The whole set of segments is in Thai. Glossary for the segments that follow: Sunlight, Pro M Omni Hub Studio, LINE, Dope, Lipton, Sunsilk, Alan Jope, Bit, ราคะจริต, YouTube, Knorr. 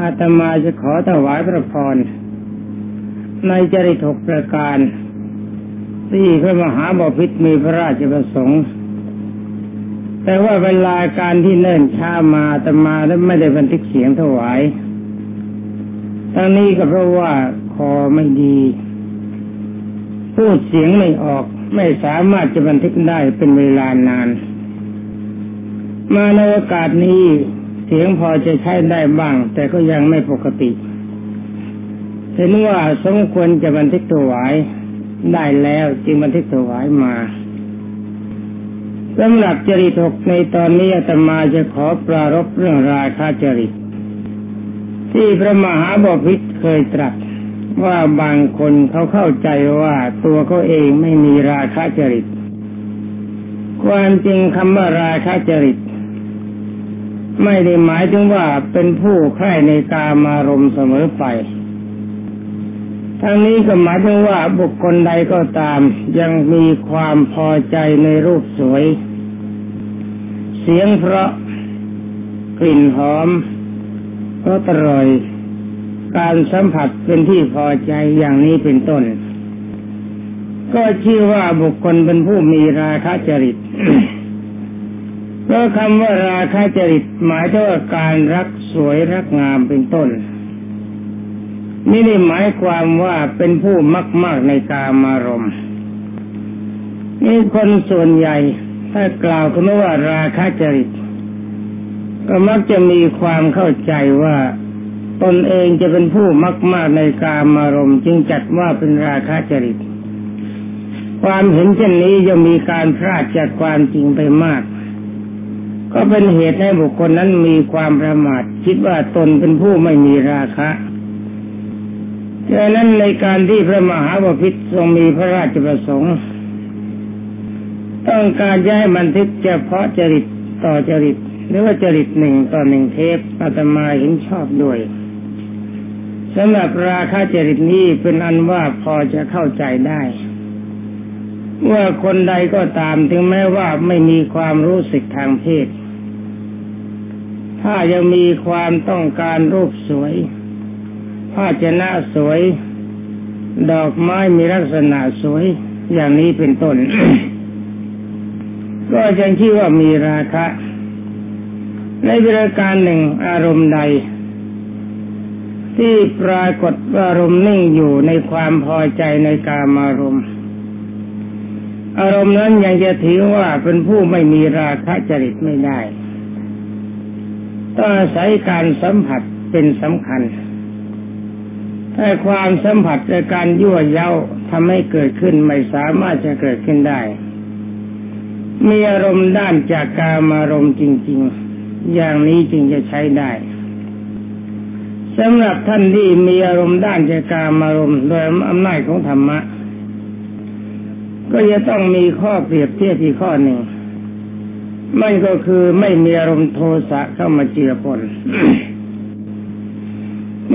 อาตมาจะขอถวายพระพรในจริต 6 ประการที่พระมหาบพิตรมีพระราชประสงค์แต่ว่าเวลาการที่เนิ่นช้ามาอาตมาและไม่ได้บันทึกเสียงถวายทั้งนี้ก็เพราะว่าคอไม่ดีพูดเสียงไม่ออกไม่สามารถจะบันทึกได้เป็นเวลานานมาในโอกาสนี้เสียงพอจะใช้ได้บ้างแต่ก็ยังไม่ปกติเห็นว่าสมควรจะบันทึกถวายได้แล้วจึงบันทึกถวายมาสำหรับจริต 6ในตอนนี้อาตมาจะขอปรารภเรื่องราคะจริตที่พระมหาบพิตรเคยตรัสว่าบางคนเขาเข้าใจว่าตัวเขาเองไม่มีราคะจริตความจริงคำว่าราคะจริตไม่ได้หมายถึงว่าเป็นผู้ใคร่ในกามารมณ์เสมอไปทั้งนี้ก็หมายถึงว่าบุคคลใดก็ตามยังมีความพอใจในรูปสวยเสียงเพราะกลิ่นหอมรสอร่อยการสัมผัสเป็นที่พอใจอย่างนี้เป็นต้นก็ชื่อว่าบุคคลเป็นผู้มีราคะจริต เพราะคำว่าราคะจริตหมายถึงการรักสวยรักงามเป็นต้นนี่ได้หมายความว่าเป็นผู้มากๆในกามารมณ์นี่คนส่วนใหญ่ถ้ากล่าวคำว่าราคะจริตก็มักจะมีความเข้าใจว่าตนเองจะเป็นผู้มากๆในกามารมณ์จึงจัดว่าเป็นราคะจริตความเห็นเช่นนี้จะมีการพลาดจากความจริงไปมากก็เป็นเหตุให้บุคคลนั้นมีความประมาทคิดว่าตนเป็นผู้ไม่มีราคะฉะนั้นในการที่พระมหาบพิตรทรงมีพระราชประสงค์ต้องการย้ายบันทึกเฉพาะจริตต่อจริตหรือว่าจริต1ต่อ1เทปอาตมาเห็นชอบด้วยสำหรับราคะจริตนี้เป็นอันว่าพอจะเข้าใจได้ว่าคนใดก็ตามถึงแม้ว่าไม่มีความรู้สึกทางเพศถ้ายังมีความต้องการรูปสวยภาชนะสวยดอกไม้มีลักษณะสวยอย่างนี้เป็นต้น ก็ยังคิดว่ามีราคะในบริการหนึ่งอารมณ์ใดที่ปรากฏอารมณ์นิ่งอยู่ในความพอใจในกามารมณ์อารมณ์นั้นยังจะถือว่าเป็นผู้ไม่มีราคะจริตไม่ได้ต้องอาศัยการสัมผัสเป็นสำคัญถ้าความสัมผัสและการยั่วเย้าทำให้เกิดขึ้นไม่สามารถจะเกิดขึ้นได้มีอารมณ์ด้านจากกามารมณ์จริงๆอย่างนี้จึงจะใช้ได้สำหรับท่านที่มีอารมณ์ด้านจากกามารมณ์โดยอำนาจของธรรมะก็จะต้องมีข้อเปรียบเทียบอีกข้อหนึ่งมันก็คือไม่มีอารมณ์โทสะเข้ามาเจือปน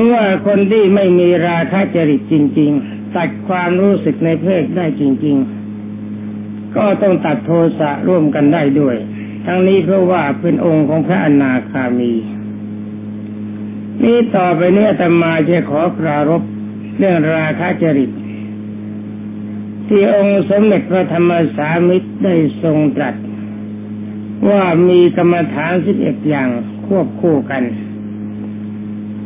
เมื่อคนที่ไม่มีราคะจริตจริงๆตัดความรู้สึกในเพศได้จริงๆก็ต้องตัดโทสะร่วมกันได้ด้วยทั้งนี้เพราะว่าเป็นองค์ของพระอนาคามีนี่ต่อไปนี้อาตมาจะขอปรารภเรื่องราคะจริตที่องค์สมเด็จพระธรรมสามิตรได้ทรงตรัสว่ามีกรรมฐาน11อย่างควบคู่กัน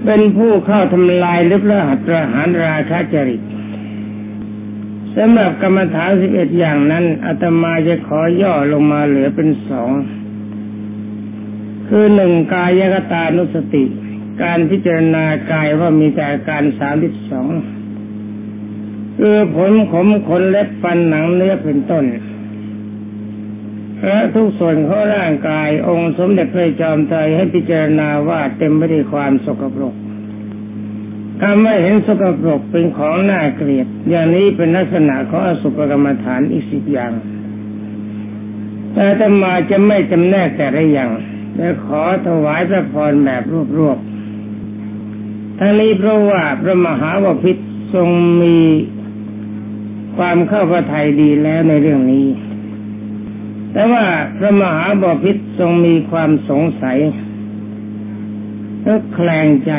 เป็นผู้เข้าทำลายหรือประหัตประหารราคะจริตสำหรับกรรมฐาน11อย่างนั้นอาตมาจะขอย่อลงมาเหลือเป็น2คือ1กายคตานุสติการพิจารณากายว่ามีแต่อาการ32คือผลขมขนเล็บฟันหนังเนื้อเป็นต้นและทุกส่วนของร่างกายองค์สมเด็จพระจอมไตรให้พิจารณาว่าเต็มไปด้วยความสกปรกการไม่เห็นสกปรกเป็นของน่าเกลียดอย่างนี้เป็นลักษณะของอสุภกรรมฐานอีก10อย่างแต่อาตมาจะไม่จำแนกแต่ละอย่างและขอถวายพระพรแบบรวบๆทั้งนี้เพราะว่าพระมหาวพิตรทรงมีความเข้าพระทัยดีแล้วในเรื่องนี้แต่ว่าพระมหาบพิตรทรงมีความสงสัย แล้วแคลงใจ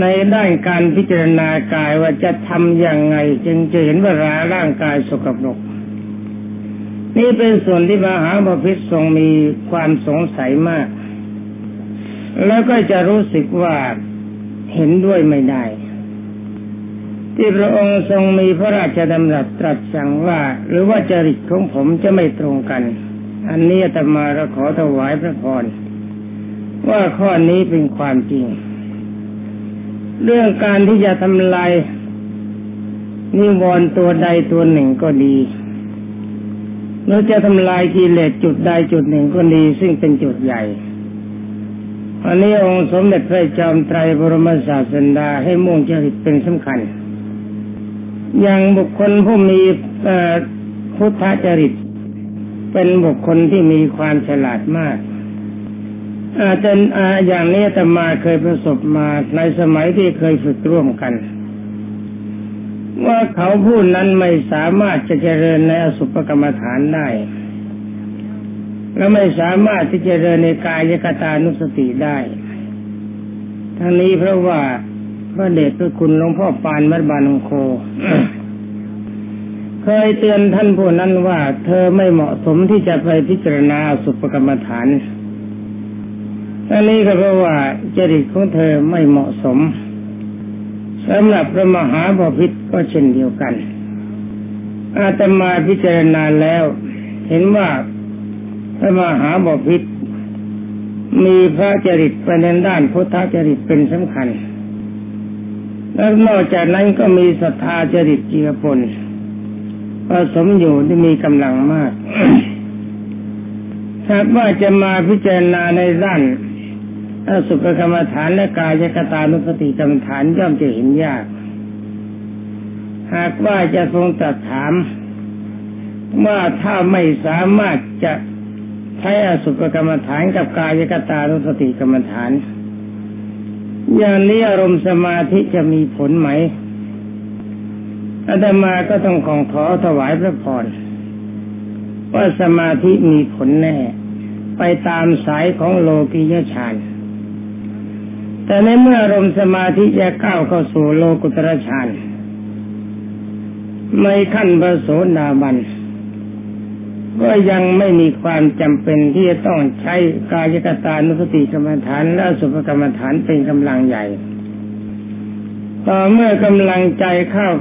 ในด้านการพิจารณากายว่าจะทำอย่างไงจึงจะเห็นว่าร่างกายสกปรกนี่เป็นส่วนที่มหาบพิตรทรงมีความสงสัยมากแล้วก็จะรู้สึกว่าเห็นด้วยไม่ได้ที่พระองค์ทรงมีพระราชดำรัสตรัสสั่งว่าหรือว่าจริตของผมจะไม่ตรงกันอันนี้อาตมาขอถวายพระพรว่าข้อนี้เป็นความจริงเรื่องการที่จะทำลายนิวรณ์ตัวใดตัวหนึ่งก็ดีหรือจะทำลายกิเลสจุดใดจุดหนึ่งก็ดีซึ่งเป็นจุดใหญ่อันนี้องค์สมเด็จพระจอมไตรบรมศาสดาให้มุ่งจริตเป็นสำคัญอย่างบุคคลผู้มีพุทธจริตเป็นบุคคลที่มีความฉลาดมากอาจารย์อย่างนี้อาตมาเคยประสบมาในสมัยที่เคยฝึกร่วมกันว่าเขาผู้นั้นไม่สามารถจะเจริญในอสุภกรรมฐานได้และไม่สามารถที่จะเจริญในกายคตานุสติได้ทั้งนี้เพราะว่าพระเดชพระคุณหลวงพ่อปานวัดบานหนองโค เคยเตือนท่านผู้นั้นว่าเธอไม่เหมาะสมที่จะไปพิจารณาอสุภกรรมฐานอันนี้ก็เพราะว่าจริตของเธอไม่เหมาะสมสำหรับพระมหาบพิตรก็เช่นเดียวกันอาตมาพิจารณาแล้วเห็นว่าพระมหาบพิตรมีพระจริตประเด็นด้านพุทธจริตเป็นสำคัญและนอกจากนั้นก็มีศรัทธาจริตเจือปนผสมอยู่ที่มีกำลังมาก ถ้าว่าจะมาพิจารณาในด้านอสุภกรรมฐานและกายคตานุสติกรรมฐานย่อมจะเห็นยากหากว่าจะทรงตรัสถามว่าถ้าไม่สามารถจะใช้อสุภกรรมฐานกับกายคตานุสติกรรมฐานอย่างนี้อารมณ์สมาธิจะมีผลไหมอาตมาก็ต้องขอถวายพระพรว่าสมาธิมีผลแน่ไปตามสายของโลกิยฌานแต่ในเมื่ออารมณ์สมาธิจะก้าวเข้าสู่โลกุตรฌานในขั้นพระโสดาบันก็ยังไม่มีความจำเป็นที่จะต้องใช้กายคตานุสติกรรมฐานและอสุภกรรมฐานเป็นกำลังใหญ่ต่อเมื่อกำลังใจก้าว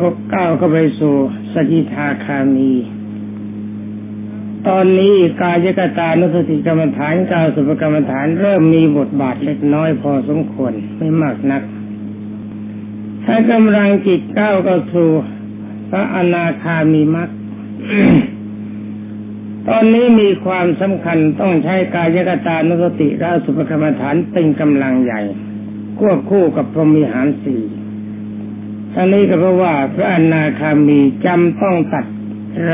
เข้าไปสู่สกิทาคามีตอนนี้กายคตานุสติกรรมฐานกับอสุภกรรมฐานเริ่มมีบทบาทเล็กน้อยพอสมควรไม่มากนักถ้ากำลังจิตก้าวเข้าสู่พระอนาคามีมรรค ตอนนี้มีความสำคัญต้องใช้กายคตานุสติและอสุภกรรมฐานเป็นกำลังใหญ่ควบคู่กับพรหมิหารสี่ทั้งนี้ก็เพราะว่าพระอนาคามีจำต้องตัด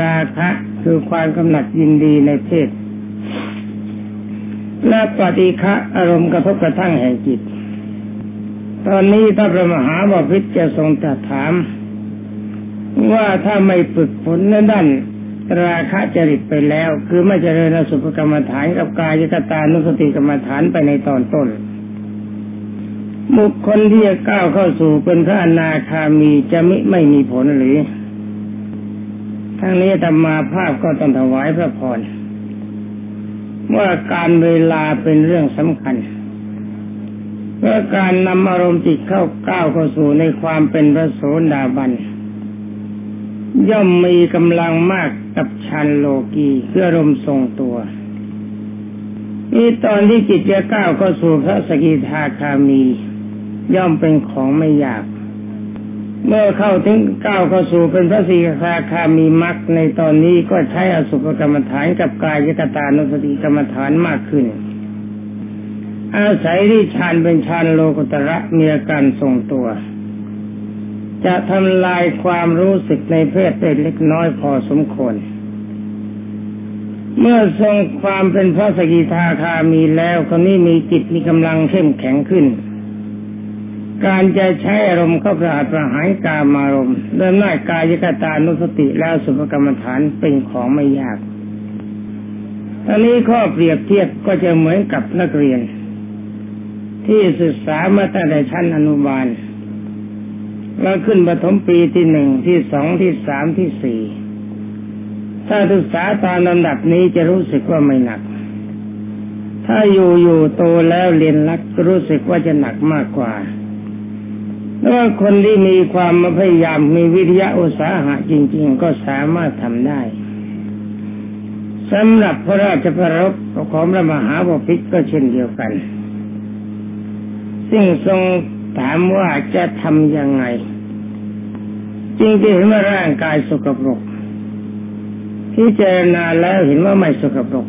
ราคะคือความกำหนัดยินดีในเพศและปฏิฆะอารมณ์กระทบกระทั่งแห่งจิตตอนนี้ถ้าพระมหาบพิตรจะทรงตรัสถามว่าถ้าไม่ฝึกฝนในด้านราคะจริตไปแล้วคือไม่เจริญอสุภกรรมฐานกับกายคตานุสติกรรมฐานไปในตอนต้นบุคคลที่จะก้าวเข้าสู่เป็นพระอนาคามีจะไม่มีผลหรือทั้งนี้ธรรมาภาพก็ต้องถวายพระพรว่าการเวลาเป็นเรื่องสำคัญเพราะการนำอารมณ์จิตก้าวเข้าสู่ในความเป็นพระโสดาบันย่อมมีกำลังมากกับฌานโลกีเพื่ออารมณ์ทรงตัวนี่ตอนที่จิตจะก้าวเข้าสู่พระสกิทาคามีย่อมเป็นของไม่ยากเมื่อเข้าถึงก้าวเข้าสู่เป็นพระสกิทาคามีมรรคในตอนนี้ก็ใช้อสุภกรรมฐานกับกายคตานุสติกรรมฐานมากขึ้นอาศัยที่ฌานเป็นฌานโลกุตระมีอาการทรงตัวจะทำลายความรู้สึกในเพศได้เล็กน้อยพอสมควรเมื่อทรงความเป็นพระสกิทาคามีแล้วคนนี้มีจิตมีกำลังเข้มแข็งขึ้นการจะใช้อารมณ์เข้าประหารกามารมณ์เริ่มด้วยกายคตานุสติและอสุภกรรมฐานเป็นของไม่ยากอันนี้ข้อเปรียบเทียบก็จะเหมือนกับนักเรียน ที่ศึกษามาตั้งแต่ชั้นอนุบาลแล้วขึ้นประถมปีที่หนึ่งที่สองที่สามที่สี่ถ้าศึกษาตามลำดับนี้จะรู้สึกว่าไม่หนักถ้าอยู่โตแล้วเรียนรักรู้สึกว่าจะหนักมากกว่าแล้วคนที่มีความพยายามมีวิริยะอุตสาหะจริงๆก็สามารถทำได้สำหรับพระราชประรบของพระมหาบพิตรก็เช่นเดียวกันซึ่งทรงถามว่าจะทำยังไงจริงๆเห็นว่าร่างกายสกปรกที่เจรณาแล้วเห็นว่าไม่สกปรก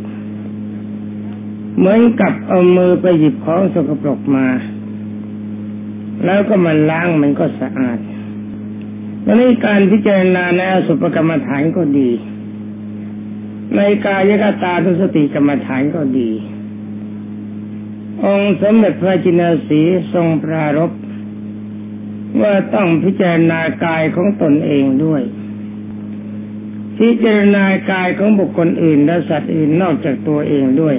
เหมือนกับเอามือไปหยิบของสกปรกมาแล้วก็มาล้างมันก็สะอาดในการพิจารณาในอสุภกรรมฐานก็ดีในกายกตานุสติกรรมฐานก็ดีองค์สมเด็จพระจินสีทรงปรารภว่าต้องพิจารณากายของตนเองด้วยพิจารณากายของบุคคลอื่นและสัตว์อื่นนอกจากตัวเองด้วย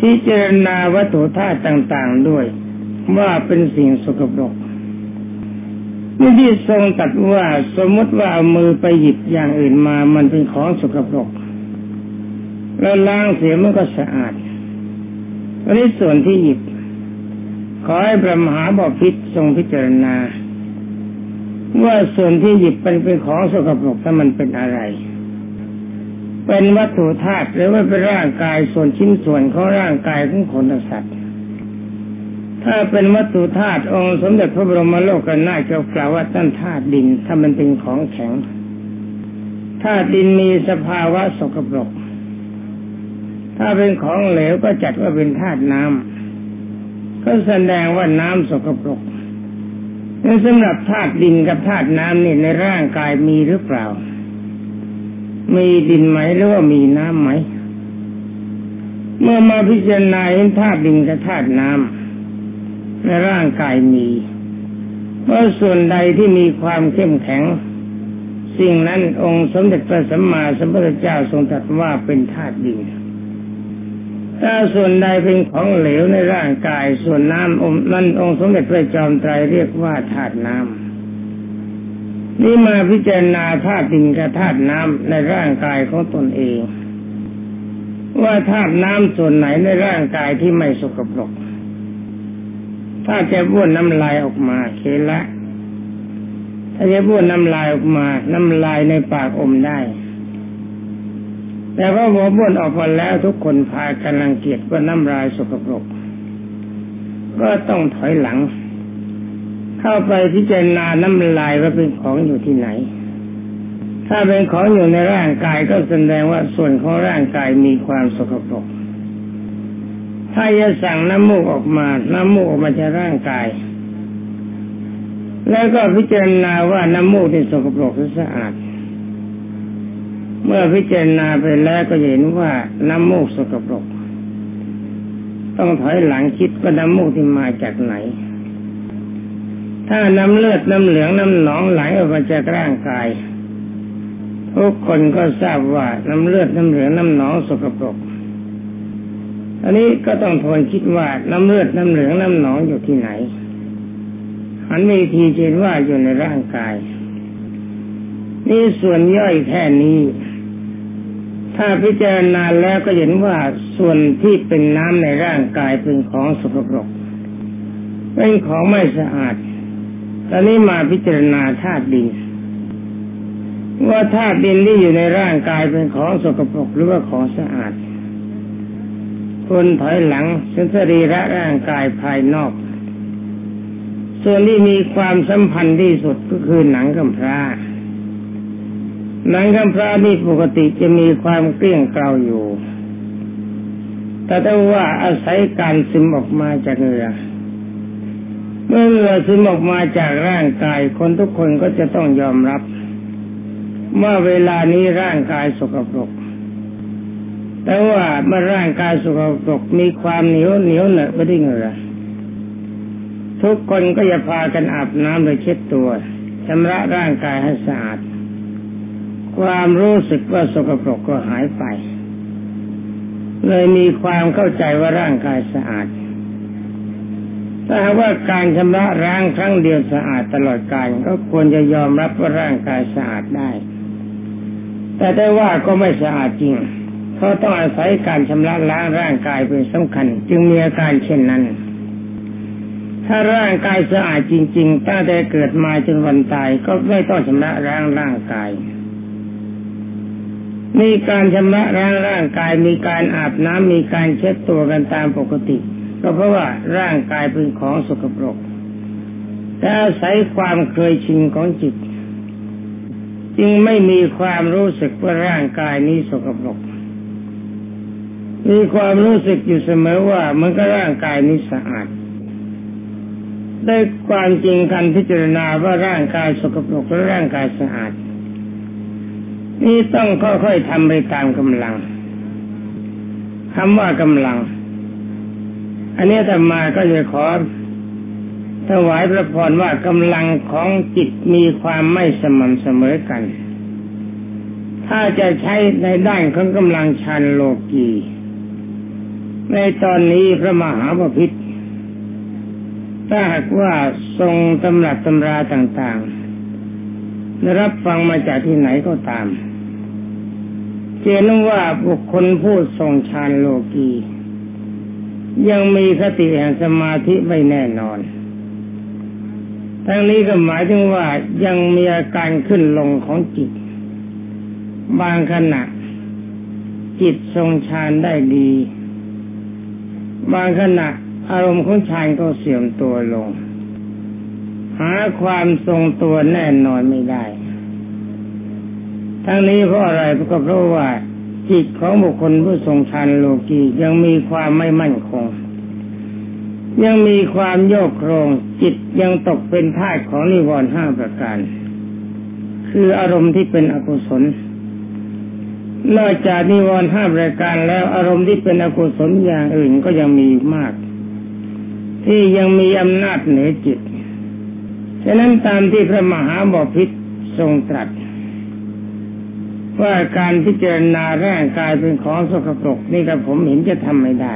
พิจารณาวัตถุธาตุต่างๆด้วยว่าเป็นสิ่งสกปรกไม่ได้ทรงตัดว่าสมมติว่าเอามือไปหยิบอย่างอื่นมามันเป็นของสกปรกแล้วล้างเสียมันก็สะอาดอันนี้ส่วนที่หยิบขอให้พระมหาบพิตรทรงพิจารณาว่าส่วนที่หยิบเป็นของสกปรกถ้ามันเป็นอะไรเป็นวัตถุธาตุหรือว่าเป็นร่างกายส่วนชิ้นส่วนของร่างกายของคนและสัตว์ถ้าเป็นวัตถุธาตุองค์สมเด็จพระบรมโลกนาถเจ้ากล่าวว่าต้นธาตุดินถ้ามันเป็นของแข็งธาตุดินมีสภาวะสกปรกถ้าเป็นของเหลวก็จัดว่าเป็นธาตุน้ำก็แสดงว่าน้ำสกปรกนี่สำหรับธาตุดินกับธาตุน้ำนี่ในร่างกายมีหรือเปล่ามีดินไหมหรือว่ามีน้ำไหมเมื่อมาพิจารณาเห็นธาตุดินกับธาตุน้ำในร่างกายมีเพราะส่วนใดที่มีความเข้มแข็งสิ่งนั้นองค์สมเด็จพระสัมมาสัมพุทธเจ้าทรงตรัสว่าเป็นธาตุดินถ้าส่วนใดเป็นของเหลวในร่างกายส่วนน้ำองค์นั้นองค์สมเด็จพระจอมไตรเรียกว่าธาตุน้ำนี่มาพิจารณาธาตุดินกับธาตุน้ำในร่างกายของตนเองว่าธาตุน้ำส่วนไหนในร่างกายที่ไม่สกปรกถ้าจะบ้วนน้ำลายออกมาเคละถ้าจะบ้วนน้ำลายออกมาน้ำลายในปากอมได้แต่ว่าพอบ้วนออกมาแล้วทุกคนพากันรังเกียจว่าน้ำลายสกปรกก็ต้องถอยหลังเข้าไปพิจารณาน้ำลายว่าเป็นของอยู่ที่ไหนถ้าเป็นของอยู่ในร่างกายก็แสดงว่าส่วนของร่างกายมีความสกปรกถ้าจะสั่งน้ำมูกออกมาน้ำมูกออกมาจากร่างกายแล้วก็พิจารณาว่าน้ำมูกเป็นสกปรกหรือสะอาดเมื่อพิจารณาไปแล้วก็เห็นว่าน้ำมูกสกปรกต้องถอยหลังคิดว่าน้ำมูกที่มาจากไหนถ้าน้ำเลือดน้ำเหลืองน้ำหนองไหลออกมาจากร่างกายทุกคนก็ทราบว่าน้ำเลือดน้ำเหลืองน้ำหนองสกปรกอันนี้ก็ต้องทวนคิดว่าน้ำเลือดน้ำเหลืองน้ำหนองอยู่ที่ไหนหันไปทีเห็นว่าอยู่ในร่างกายนี่ส่วนย่อยแค่นี้ถ้าพิจารณาแล้วก็เห็นว่าส่วนที่เป็นน้ำในร่างกายเป็นของสกปรกเป็นของไม่สะอาดตอนนี้มาพิจารณาธาตุดินว่าธาตุดินที่อยู่ในร่างกายเป็นของสกปรกหรือว่าของสะอาดคนถอยหลังสันสรีระร่างกายภายนอกส่วนที่มีความสัมพันธ์ที่สุดก็คือหนังกำพร้าหนังกำพร้านี่ปกติจะมีความเกลี้ยงเกลาอยู่แต่ว่าอาศัยการซึมออกมาจากเหงื่อเมื่อซึมออกมาจากร่างกายคนทุกคนก็จะต้องยอมรับว่าเวลานี้ร่างกายสกปรกแต่ว่าเมื่อร่างกายสกปรกมีความเหนียวเหนอะไปด้วยเหงื่อทุกคนก็จะพากันอาบน้ำโดยเช็ดตัวชำระร่างกายให้สะอาดความรู้สึกว่าสกปรกก็หายไปเลยมีความเข้าใจว่าร่างกายสะอาด ถ้าว่าการชำระร่างครั้งเดียวสะอาดตลอดกาลก็ควรจะยอมรับว่าร่างกายสะอาดได้แต่ได้ว่าก็ไม่สะอาดจริงเพราะต้องอาศัยการชำระล้างร่างกายเป็นสำคัญจึงมีอาการเช่นนั้นถ้าร่างกายสะอาดจริงๆตั้งแต่เกิดมาจนวันตายก็ไม่ต้องชำระล้างร่างกายมีการชำระล้างร่างกายมีการอาบน้ำมีการเช็ดตัวกันตามปกติก็เพราะว่าร่างกายเป็นของสกปรกแต่อาศัยความเคยชินของจิตจึงไม่มีความรู้สึกว่าร่างกายนี้สกปรกมีความรู้สึกอยู่เสมอว่ามันก็ร่างกายนี้สะอาดได้ความจริงการพิจารณาว่าร่างกายสกปรกหรือร่างกายสะอาดนี่ต้องค่อยๆทำไปตามกำลังคำว่ากำลังอันนี้แต่มาก็จะขอถวายพระพรว่ากำลังของจิตมีความไม่สม่ำเสมอกันถ้าจะใช้ในด้านของกำลังฌานโลกีในตอนนี้พระมหาบพิตรถ้าหากว่าทรงตำรับตำราต่างๆได้รับฟังมาจากที่ไหนก็ตามเจนว่าบุคคลผู้ทรงฌานโลกียังมีสติแห่งสมาธิไม่แน่นอนทั้งนี้ก็หมายถึงว่ายังมีอาการขึ้นลงของจิตบางขณะจิตทรงฌานได้ดีบางขณะอารมณ์ของฌานก็เสื่อมตัวลงหาความทรงตัวแน่นอนไม่ได้ทั้งนี้เพราะอะไรก็เพราะว่าจิตของบุคคลผู้ทรงฌานโลกียังมีความไม่มั่นคงยังมีความโยกโครงจิตยังตกเป็นทาสของนิวรณ์ห้าประการคืออารมณ์ที่เป็นอกุศลนอกจากนิวรณ์ห้าประการแล้วอารมณ์ที่เป็นอกุศลอย่างอื่นก็ยังมีมากที่ยังมีอำนาจเหนือจิตฉะนั้นตามที่พระมหาบพิตรทรงตรัสว่าการพิจารณาร่างกายเป็นของสกปรกนี่กับผมเห็นจะทำไม่ได้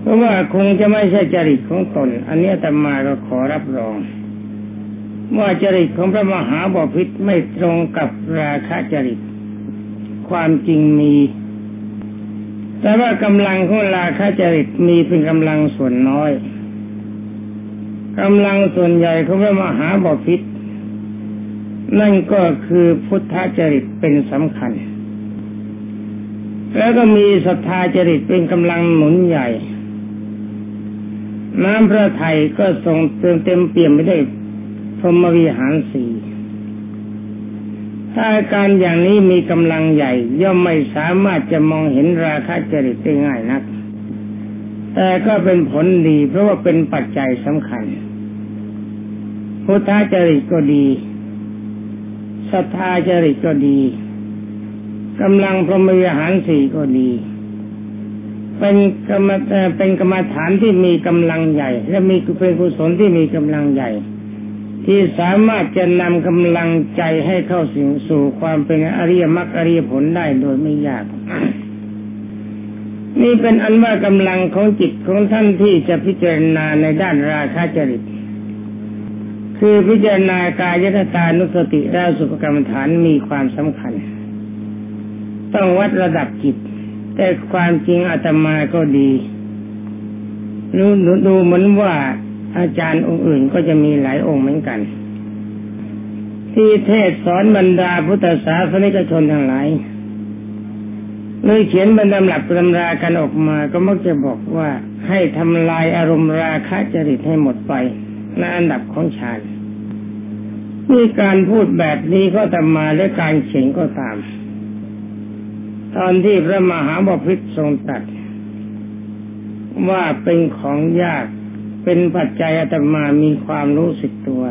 เพราะว่าคงจะไม่ใช่จริตของตนอันนี้อาตมาก็ขอรับรองว่าจริตของพระมหาบพิตรไม่ตรงกับราคะจริตความจริงมีแต่ว่ากำลังของราคะจริตมีเป็นกำลังส่วนน้อยกำลังส่วนใหญ่ของพระมหาบพิตรนั่นก็คือพุทธจริตเป็นสำคัญแล้วก็มีศรัทธาจริตเป็นกำลังหนุนใหญ่น้ำพระทัยก็ทรงเต็มเปี่ยมไปด้วยพรหมวิหารสี่ถ้าการอย่างนี้มีกำลังใหญ่ย่อมไม่สามารถจะมองเห็นราคะจริตได้ง่ายนักแต่ก็เป็นผลดีเพราะว่าเป็นปัจจัยสำคัญพุทธจริตก็ดีศรัทธาจริตก็ดีกำลังพรหมวิหารสี่ก็ดีเป็นกรรมฐานที่มีกำลังใหญ่และมีเป็นกุศลที่มีกำลังใหญ่ที่สามารถจะนำกำลังใจให้เข้าสู่ความเป็นอริยมรรคอริยผลได้โดยไม่ยากนี่เป็นอันว่ากำลังของจิตของท่านที่จะพิจารณาในด้านราคะจริตคือพิจารณากายคตานุสติและสุภกรรมฐานมีความสำคัญต้องวัดระดับจิตแต่ความจริงอาตมาก็ดีดูเหมือนว่าอาจารย์องค์อื่นก็จะมีหลายองค์เหมือนกันที่เทศสอนบรรดาพุทธศาสนิกชนทั้งหลายเมื่อเขียนบรรดาหลักตำรากันออกมาก็มักจะบอกว่าให้ทำลายอารมณ์ราคะจริตให้หมดไปในอันดับของฌานมีการพูดแบบนี้ก็ตามมาและการเขียนก็ตามตอนที่พระมหาบพิตรทรงตรัสว่าเป็นของยากเป็นปัจจัยอาตมามีความรู้สึกตัว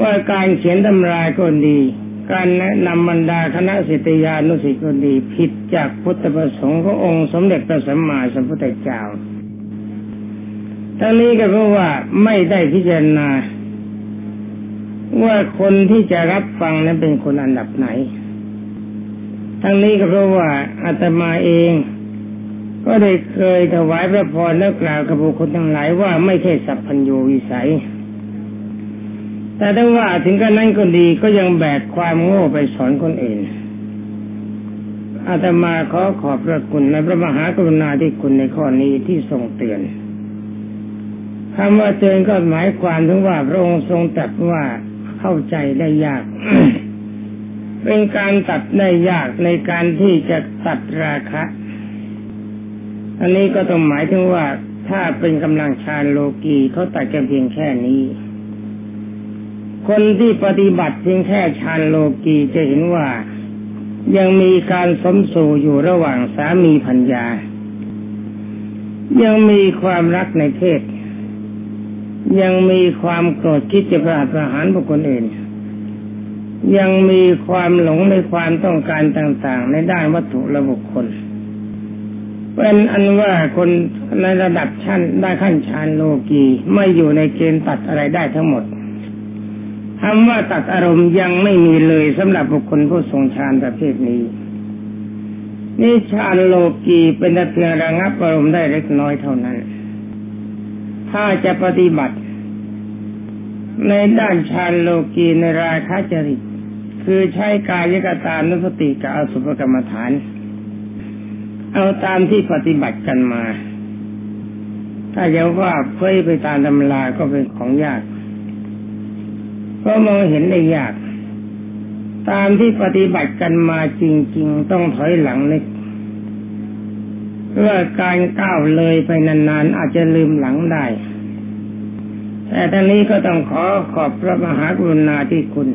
ว่าการเขียนตำราก็ดีการแนะนำบรรดาคณะศิษยานุศิษย์ก็ดีผิดจากพุทธประสงค์ขององค์สมเด็จพระสัมมาสัมพุทธเจ้าทั้งนี้ก็เพราะว่าไม่ได้พิจารณาว่าคนที่จะรับฟังนั้นเป็นคนอันดับไหนทั้งนี้ก็เพราะว่าอาตมาเอง ก็ได้เคยถวายพระพรและกล่าวกับบุคคลทั้งหลายว่าไม่ใช่สัพพัญญูวิสัยแต่ถ้าว่าถึงกระนั้นก็ดีก็ยังแบกความโง่ไปสอนคนอื่นอาตมาขอขอบพระคุณในพระมหากรุณาธิคุณในข้อนี้ที่ทรงเตือนคำว่าเตือนก็หมายความถึงว่าพระองค์ทรงตรัสว่าเข้าใจได้ยาก เป็นการตัดได้ยากในการที่จะตัดราคะอันนี้ก็ต้องหมายถึงว่าถ้าเป็นกำลังฌานโลกีเขาตัดกันเพียงแค่นี้คนที่ปฏิบัติเพียงแค่ฌานโลกีจะเห็นว่ายังมีการสมสู่อยู่ระหว่างสามีภรรยายังมีความรักในเพศยังมีความโกรธคิดจะประหารบุคคลอื่นยังมีความหลงในความต้องการต่างๆในด้านวัตถุและบุคคลเป็นอันว่าคนในระดับชั้นได้ขั้นฌานโลกีไม่อยู่ในเกณฑ์ตัดอะไรได้ทั้งหมดคำว่าตัดอารมณ์ยังไม่มีเลยสำหรับบุคคลผู้ทรงฌานประเภทนี้นี่ฌานโลกีเป็นแต่เพียงระงับอารมณ์ได้เล็กน้อยเท่านั้นถ้าจะปฏิบัติในด้านฌานโลกีในราคะจริตคือใช้กายกตานุสติกับอสุภกรรมฐานเอาตามที่ปฏิบัติกันมาถ้าจะว่าเพ่ยไปตามตำราก็เป็นของยากก็มองเห็นได้ยากตามที่ปฏิบัติกันมาจริงๆต้องถอยหลังนิดเพื่อการก้าวเลยไปนานๆอาจจะลืมหลังได้แต่ทั้งนี้ก็ต้องขอขอบพระมหากรุณาธิคุณ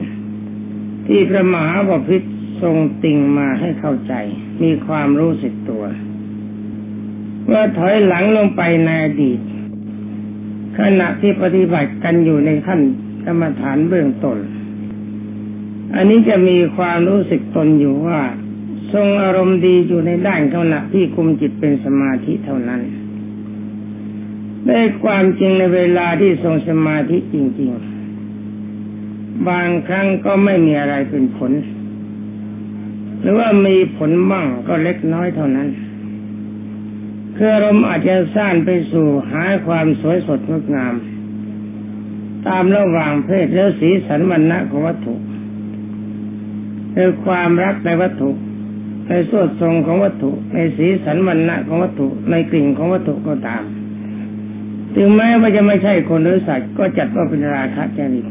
ที่พระมหาบพิตรทรงติ่งมาให้เข้าใจมีความรู้สึกตัวว่าถอยหลังลงไปในอดีตขณะที่ปฏิบัติกันอยู่ในขั้นกรรมฐานเบื้องต้นอันนี้จะมีความรู้สึกตนอยู่ว่าทรงอารมณ์ดีอยู่ในด้านขณะที่คุมจิตเป็นสมาธิเท่านั้นได้ความจริงในเวลาที่ทรงสมาธิจริงๆบางครั้งก็ไม่มีอะไรเป็นผลหรือว่ามีผลบ้างก็เล็กน้อยเท่านั้นคืออารมณ์อาจจะซ่านไปสู่หาความสวยสดงดงามตามระหว่างเพศและสีสันวรรณะของวัตถุในความรักในวัตถุในสวดทรงของวัตถุในสีสันวรรณะของวัตถุในกลิ่นของวัตถุก็ตามถึงแม้ว่าจะไม่ใช่คนหรือสัตว์ก็จัดว่าเป็นราคะจริต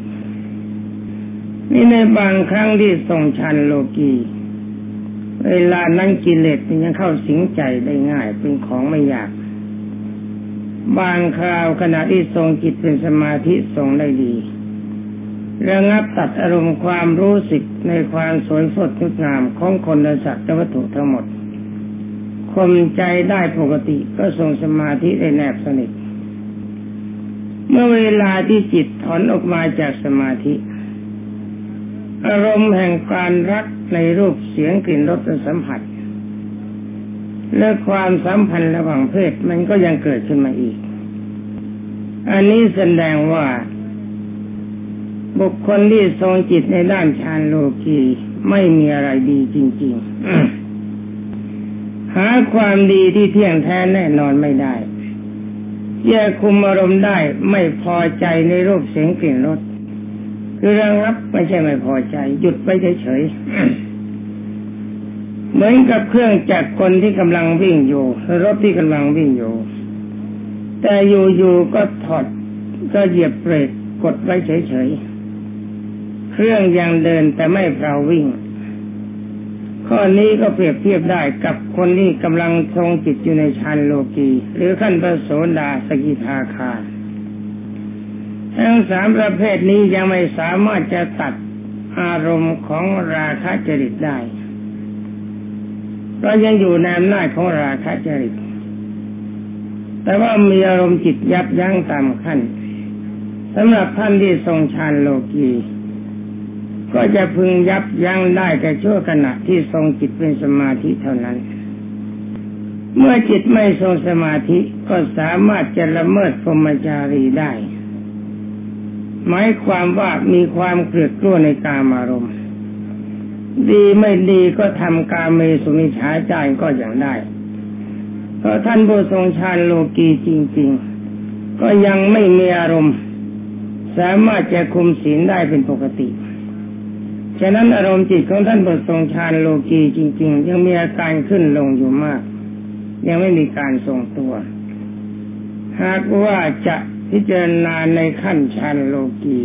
นี่ในบางครั้งที่ทรงฌานโลกีเวลานั้นกิเลสมันยังเข้าสิงใจได้ง่ายเป็นของไม่ยากบางคราวขณะที่ทรงจิตเป็นสมาธิทรงได้ดีระงับตัดอารมณ์ความรู้สึกในความสวยสดงดงามของคนและสัตว์และวัตถุทั้งหมดข่มใจได้ปกติก็ทรงสมาธิได้แนบสนิทเมื่อเวลาที่จิตถอนออกมาจากสมาธิอารมณ์แห่งการรักในรูปเสียงกลิ่นรสและสัมผัสและความสัมพันธ์ระหว่างเพศมันก็ยังเกิดขึ้นมาอีกอันนี้แสดงว่าบุคคลที่ทรงจิตในด้านฌานโลกีไม่มีอะไรดีจริงๆหาความดีที่เที่ยงแท้แน่นอนไม่ได้แยกคุมอารมณ์ได้ไม่พอใจในรูปเสียงกลิ่นรสคือระงับไม่ใช่ไม่พอใจหยุดไปเฉยๆเหมือนกับเครื่องจักรคนที่กำลังวิ่งอยู่รถที่กำลังวิ่งอยู่แต่อยู่ๆก็ถอดก็เหยียบเบรกกดไว้เฉยๆเครื่องยังเดินแต่ไม่พราวิ่งข้อนี้ก็เปรียบเทียบได้กับคนที่กำลังทรงจิตอยู่ในฌานโลกีหรือขั้นพระโสดาสกิทาคาทั้งสามประเภทนี้ยังไม่สามารถจะตัดอารมณ์ของราคะจริตได้เรายังอยู่ในอำนาจของราคะจริตแต่ว่ามีอารมณ์จิตยับยั้งตามขั้นสำหรับท่านที่ทรงฌานโลกีก็จะพึงยับยั้งได้แต่ชั่วขณะที่ทรงจิตเป็นสมาธิเท่านั้นเมื่อจิตไม่ทรงสมาธิก็สามารถจะละเมิดพรหมจารีได้หมายความว่ามีความเกลียดกลัวในกามารมณ์ดีไม่ดีก็ทำกาเมสุมิจฉาจารก็อย่างได้ ก็ท่านผู้ทรงฌานโลกีจริงๆก็ยังไม่มีอารมณ์สามารถจะคุมศีลได้เป็นปกติฉะนั้นอารมณ์จิตของท่านผู้ทรงฌานโลกีจริงๆยังมีอาการขึ้นลงอยู่มากยังไม่มีการทรงตัวหากว่าจะพิจารณาในขั้นฌานโลกี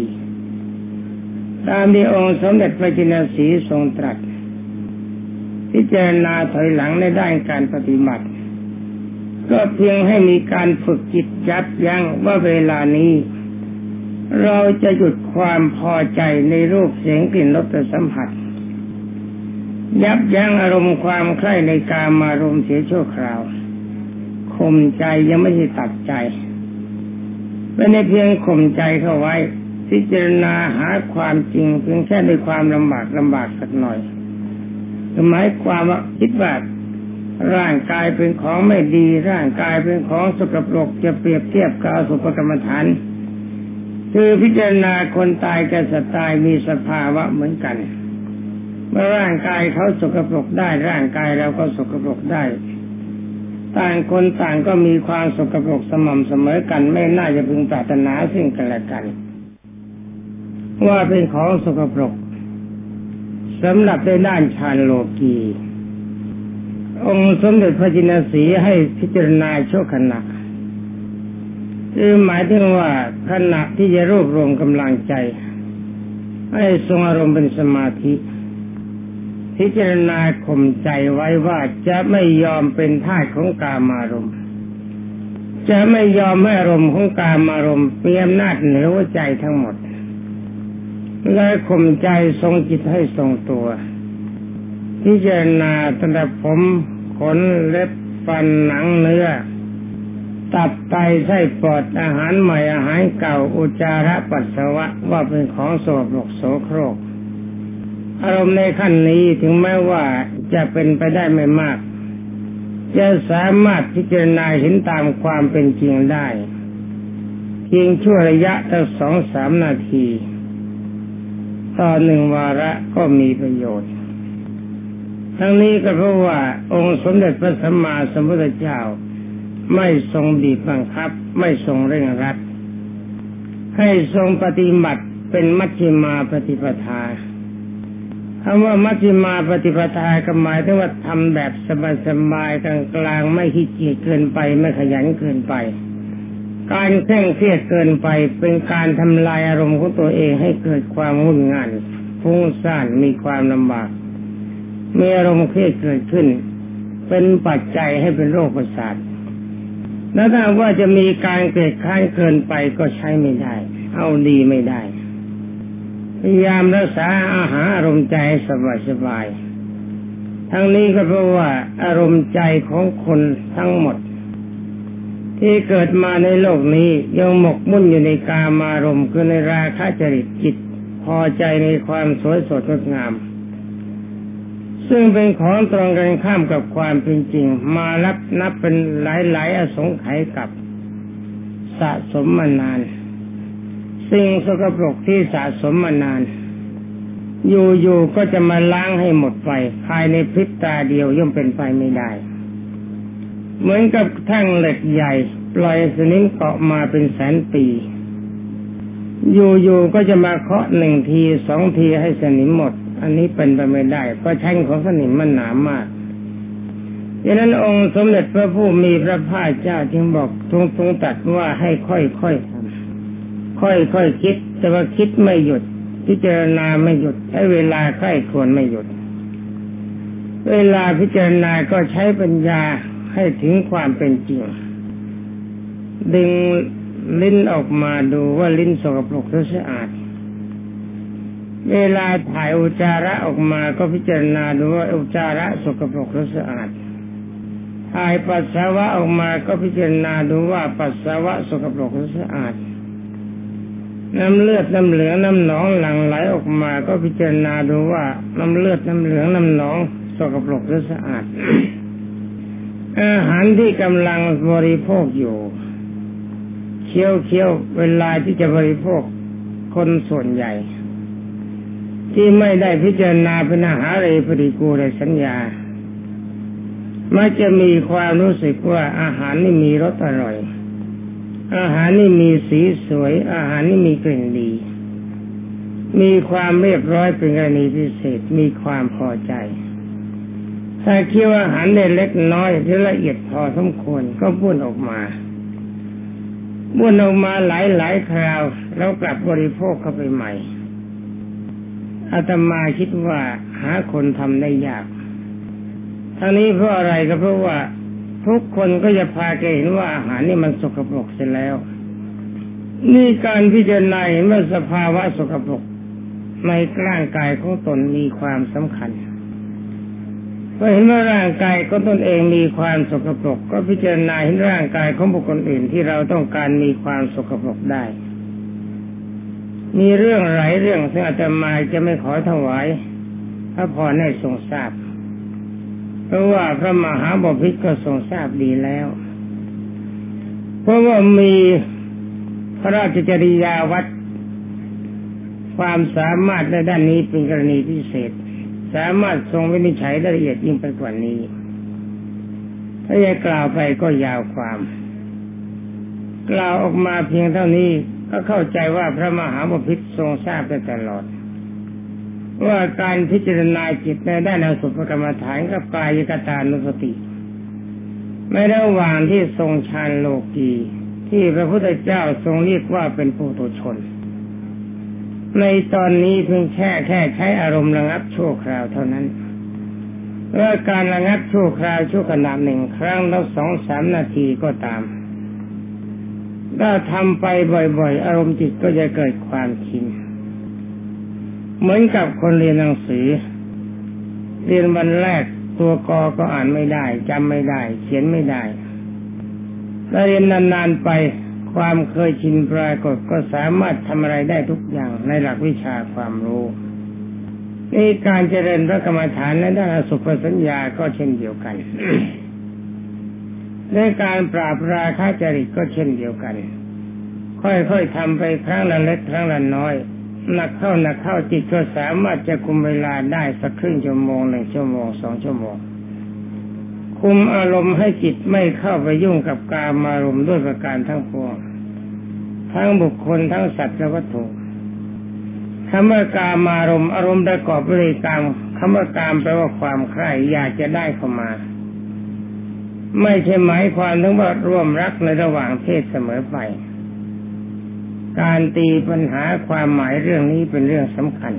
ตามที่องค์สมเด็จพระจินสีทรงตรัสพิจารณาถอยหลังในด้านการปฏิบัติก็เพียงให้มีการฝึกจิตยับยั้งว่าเวลานี้เราจะหยุดความพอใจในรูปเสียงกลิ่นรสสัมผัสยับยั้งอารมณ์ความใคร่ในกามารมณ์เสียชั่วคราวข่มใจยังไม่ได้ตัดใจไม่ได้เพียงข่มใจเข้าไว้พิจารณาหาความจริงเพียงแค่ด้วยความลำบากสักหน่อยหมายความว่าคิดว่าร่างกายเป็นของไม่ดีร่างกายเป็นของสกปรกจะเปรียบเทียบกับอสุภกรรมฐานคือพิจารณาคนตายกับสัตว์ตายมีสภาวะเหมือนกันเมื่อร่างกายเขาสกปรกได้ร่างกายเราก็สกปรกได้ต่างคนต่างก็มีความสกปรกสม่ำเสมอกันไม่น่าจะพึงปรารถนาซึ่งกันและกันว่าเป็นของสกปรกสำหรับในด้านฌานโลกีองค์สมเด็จพระจินสีให้พิจารณาชั่วขณะคือหมายถึงว่าขณะที่จะรวบรวมกำลังใจให้ทรงอารมณ์เป็นสมาธิพิจารณาข่มใจไว้ว่าจะไม่ยอมเป็นทาสของกามารมณ์จะไม่ยอมให้อารมณ์ของกามารมณ์เปี่ยมอำนาจเหนือหัวใจทั้งหมดและข่มใจทรงจิตให้ทรงตัวพิจารณาตั้งแต่ผมขนเล็บฟันหนังเนื้อตับไตไส้ปอดอาหารใหม่อาหารเก่าอุจจาระปัสสาวะว่าเป็นของสกปรกโสโครกอารมณ์ในขั้นนี้ถึงแม้ว่าจะเป็นไปได้ไม่มากจะสามารถพิจารณาเห็นตามความเป็นจริงได้เพียงชั่วระยะตั้ง 2-3 นาทีต่อหนึ่งวาระก็มีประโยชน์ทั้งนี้ก็เพราะว่าองค์สมเด็จพระสัมมาสัมพุทธเจ้าไม่ทรงบีบบังคับไม่ทรงเร่งรัดให้ทรงปฏิบัติเป็นมัชฌิมาปฏิปทาคำว่ามัชฌิมาปฏิปทาก็หมายถึงว่าทำแบบสบายกลางๆไม่ขี้เกียจเกินไปไม่ขยันเกินไปการเคร่งเครียดเกินไปเป็นการทำลายอารมณ์ของตัวเองให้เกิดความงุ่นง่านฟุ้งซ่านมีความลำบากมีอารมณ์เครียดเกิดขึ้นเป็นปัจจัยให้เป็นโรคประสาทแล้วถ้าว่าจะมีการเกิดข้างเกินไปก็ใช้ไม่ได้เอาดีไม่ได้พยายามรักษาอาหารอารมณ์ใจสบายทั้งนี้ก็เพราะว่าอารมณ์ใจของคนทั้งหมดที่เกิดมาในโลกนี้ยังหมกมุ่นอยู่ในกามารมณ์คือในราคะจริตจิตพอใจในความสวยสดงดงามซึ่งเป็นของตรงกันข้ามกับความเป็นจริงมารับนับเป็นหลายอสงไขยกับสะสมมานานสิ่งสกปรกที่สะสมมานานอยู่ๆก็จะมาล้างให้หมดไปภายในพริบตาเดียวย่อมเป็นไปไม่ได้เหมือนกับแท่งเหล็กใหญ่ปล่อยสนิมเกาะมาเป็นแสนปีอยู่ๆก็จะมาเคาะหนึ่งทีสองทีให้สนิมหมดอันนี้เป็นไปไม่ได้เพราะแท่งของสนิมมันหนามากดังนั้นองค์สมเด็จพระผู้มีพระภาคเจ้าจึงบอกทรงตรัสว่าให้ค่อยๆทำค่อยๆคิดแต่ว่าคิดไม่หยุดพิจารณาไม่หยุดให้เวลาใคร่ครวญไม่หยุดเวลาพิจารณาก็ใช้ปัญญาให้ถึงความเป็นจริงดึงลิ้นออกมาดูว่าลิ้นสกปรกหรือสะอาดเวลาถ่ายอุจจาระออกมาก็พิจารณาดูว่าอุจจาระสกปรกหรือสะอาดถ่ายปัสสาวะออกมาก็พิจารณาดูว่าปัสสาวะสกปรกหรือสะอาดน้ำเลือดน้ำเหลืองน้ำหนองหลั่งไหลออกมาก็พิจารณาดูว่าน้ำเลือดน้ำเหลืองน้ำหนองสกปรกหรือสะอาดอาหารที่กำลังบริโภคอยู่เคี้ยวๆเวลาที่จะบริโภคคนส่วนใหญ่ที่ไม่ได้พิจารณาเป็นอาหารเลยปฏิกูลสัญญา มักจะมีความรู้สึกว่าอาหารนี่มีรสอร่อยอาหารนี่มีสีสวยอาหารนี่มีกลิ่นดีมีความเรียบร้อยเป็นกรณีพิเศษมีความพอใจถ้าคิดว่าอาหารได้เล็กน้อยหรือละเอียดพอสมควรก็บ้วนออกมาหลายคราวแล้วกลับบริโภคเข้าไปใหม่อาตมาคิดว่าหาคนทำได้ยากทั้งนี้เพราะอะไรก็เพราะว่าทุกคนก็จะพาแกเห็นว่าอาหารนี่มันสกปรกเสียแล้วนี่การพิจารณาเห็นว่าสภาวะสกปรกในร่างกายของตนมีความสำคัญเพราะเห็นว่าร่างกายของตนเองมีความสกปรกก็พิจารณาเห็นร่างกายของบุคคลอื่นที่เราต้องการมีความสกปรกได้มีเรื่องหลายเรื่องซึ่งอาตมาจะไม่ขอถวายพระพรให้ทรงทราบเพราะว่าพระมหาบพิตรก็ทรงทราบดีแล้วเพราะว่ามีพระราชจริยาวัดความสามารถในด้านนี้เป็นกรณีพิเศษสามารถทรงวินิจฉัยละเอียดยิ่งไปกว่านี้ถ้าจะกล่าวไปก็ยาวความกล่าวออกมาเพียงเท่านี้ก็เข้าใจว่าพระมหาบพิตรทรงทราบได้ตลอดว่าการพิจารณาจิตในด้านอสุภกรรมฐานกับกายกตานุสติไม่ได้วางที่ทรงฌานโลกีที่พระพุทธเจ้าทรงเรียกว่าเป็นปุถุชนในตอนนี้เพียงแค่ใช้อารมณ์ระงับชั่วคราวเท่านั้นว่าการระงับชั่วคราวชั่วขณะหนึ่งครั้งแล้ว 2-3 นาทีก็ตามถ้าทำไปบ่อยๆอารมณ์จิตก็จะเกิดความชินเหมือนกับคนเรียนหนังสือเรียนวันแรกตัวกอก็อ่านไม่ได้จำไม่ได้เขียนไม่ได้ถ้าเรียนนานๆไปความเคยชินปรากฏก็สามารถทำอะไรได้ทุกอย่างในหลักวิชาความรู้นี่การเจริญพระกรรมฐานและด้านอสุภสัญญาก็เช่นเดียวกัน ในการปราบราคะจริตก็เช่นเดียวกันค่อยๆทำไปครั้งละเล็กครั้งละน้อยหนักเข้าจิตก็สามารถจะคุมเวลาได้สักครึ่งชั่วโมง1ชั่วโมง2ชั่วโมงคุมอารมณ์ให้จิตไม่เข้าไปยุ่งกับกามารมณ์ด้วยประการทั้งปวงทั้งบุคคลทั้งสัตว์และวัตถุคำว่ากามารมณ์อารมณ์ประกอบด้วยกามคำว่ากามแปลว่าความใคร่อยากจะได้เข้ามาไม่ใช่หมายความถึงว่าร่วมรักในระหว่างเพศเสมอไปการตีปัญหาความหมายเรื่องนี้เป็นเรื่องสำคัญ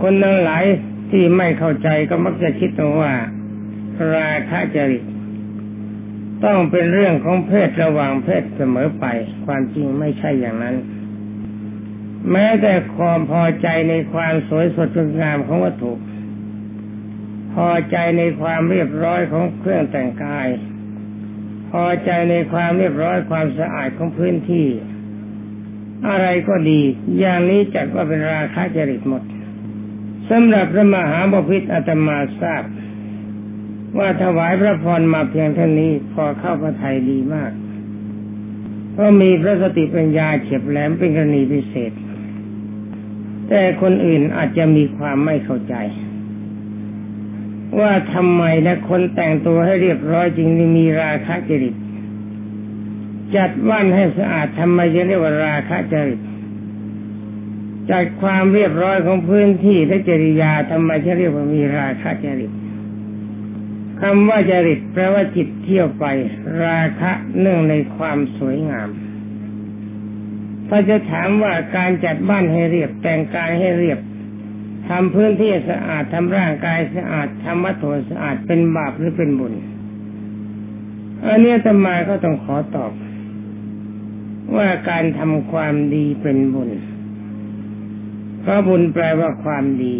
คนทั้งหลายที่ไม่เข้าใจก็มักจะคิดว่าราคะจริตต้องเป็นเรื่องของเพศระหว่างเพศเสมอไปความจริงไม่ใช่อย่างนั้นแม้แต่ความพอใจในความสวยสดงามของวัตถุพอใจในความเรียบร้อยของเครื่องแต่งกายพอใจในความเรียบร้อยความสะอาดของพื้นที่อะไรก็ดีอย่างนี้จัดว่าเป็นราคะจริตหมดสำหรับพระมหาบพิตรอาตมาทราบว่าถวายพระพรมาเพียงเท่านี้พอเข้าพระทัยดีมากก็มีพระสติปัญญาเฉียบแหลมเป็นกรณีพิเศษแต่คนอื่นอาจจะมีความไม่เข้าใจว่าทำไมนะคนแต่งตัวให้เรียบร้อยจริงมีราคะจริตจัดว่านให้สะอาดทำไมจะเรียกว่าราคะจริตจัดความเรียบร้อยของพื้นที่และจริยาทำไมจะเรียกว่ามีราคะจริตคำว่าจริตแปลว่าจิตเที่ยวไปราคะเนื่องในความสวยงามถ้าจะถามว่าการจัดบ้านให้เรียบแต่งกายให้เรียบทำพื้นที่สะอาดทำร่างกายสะอาดทำวัตถุสะอาดเป็นบาปหรือเป็นบุญอันนี้อาตมาก็ต้องขอตอบว่าการทำความดีเป็นบุญเพราะบุญแปลว่าความดี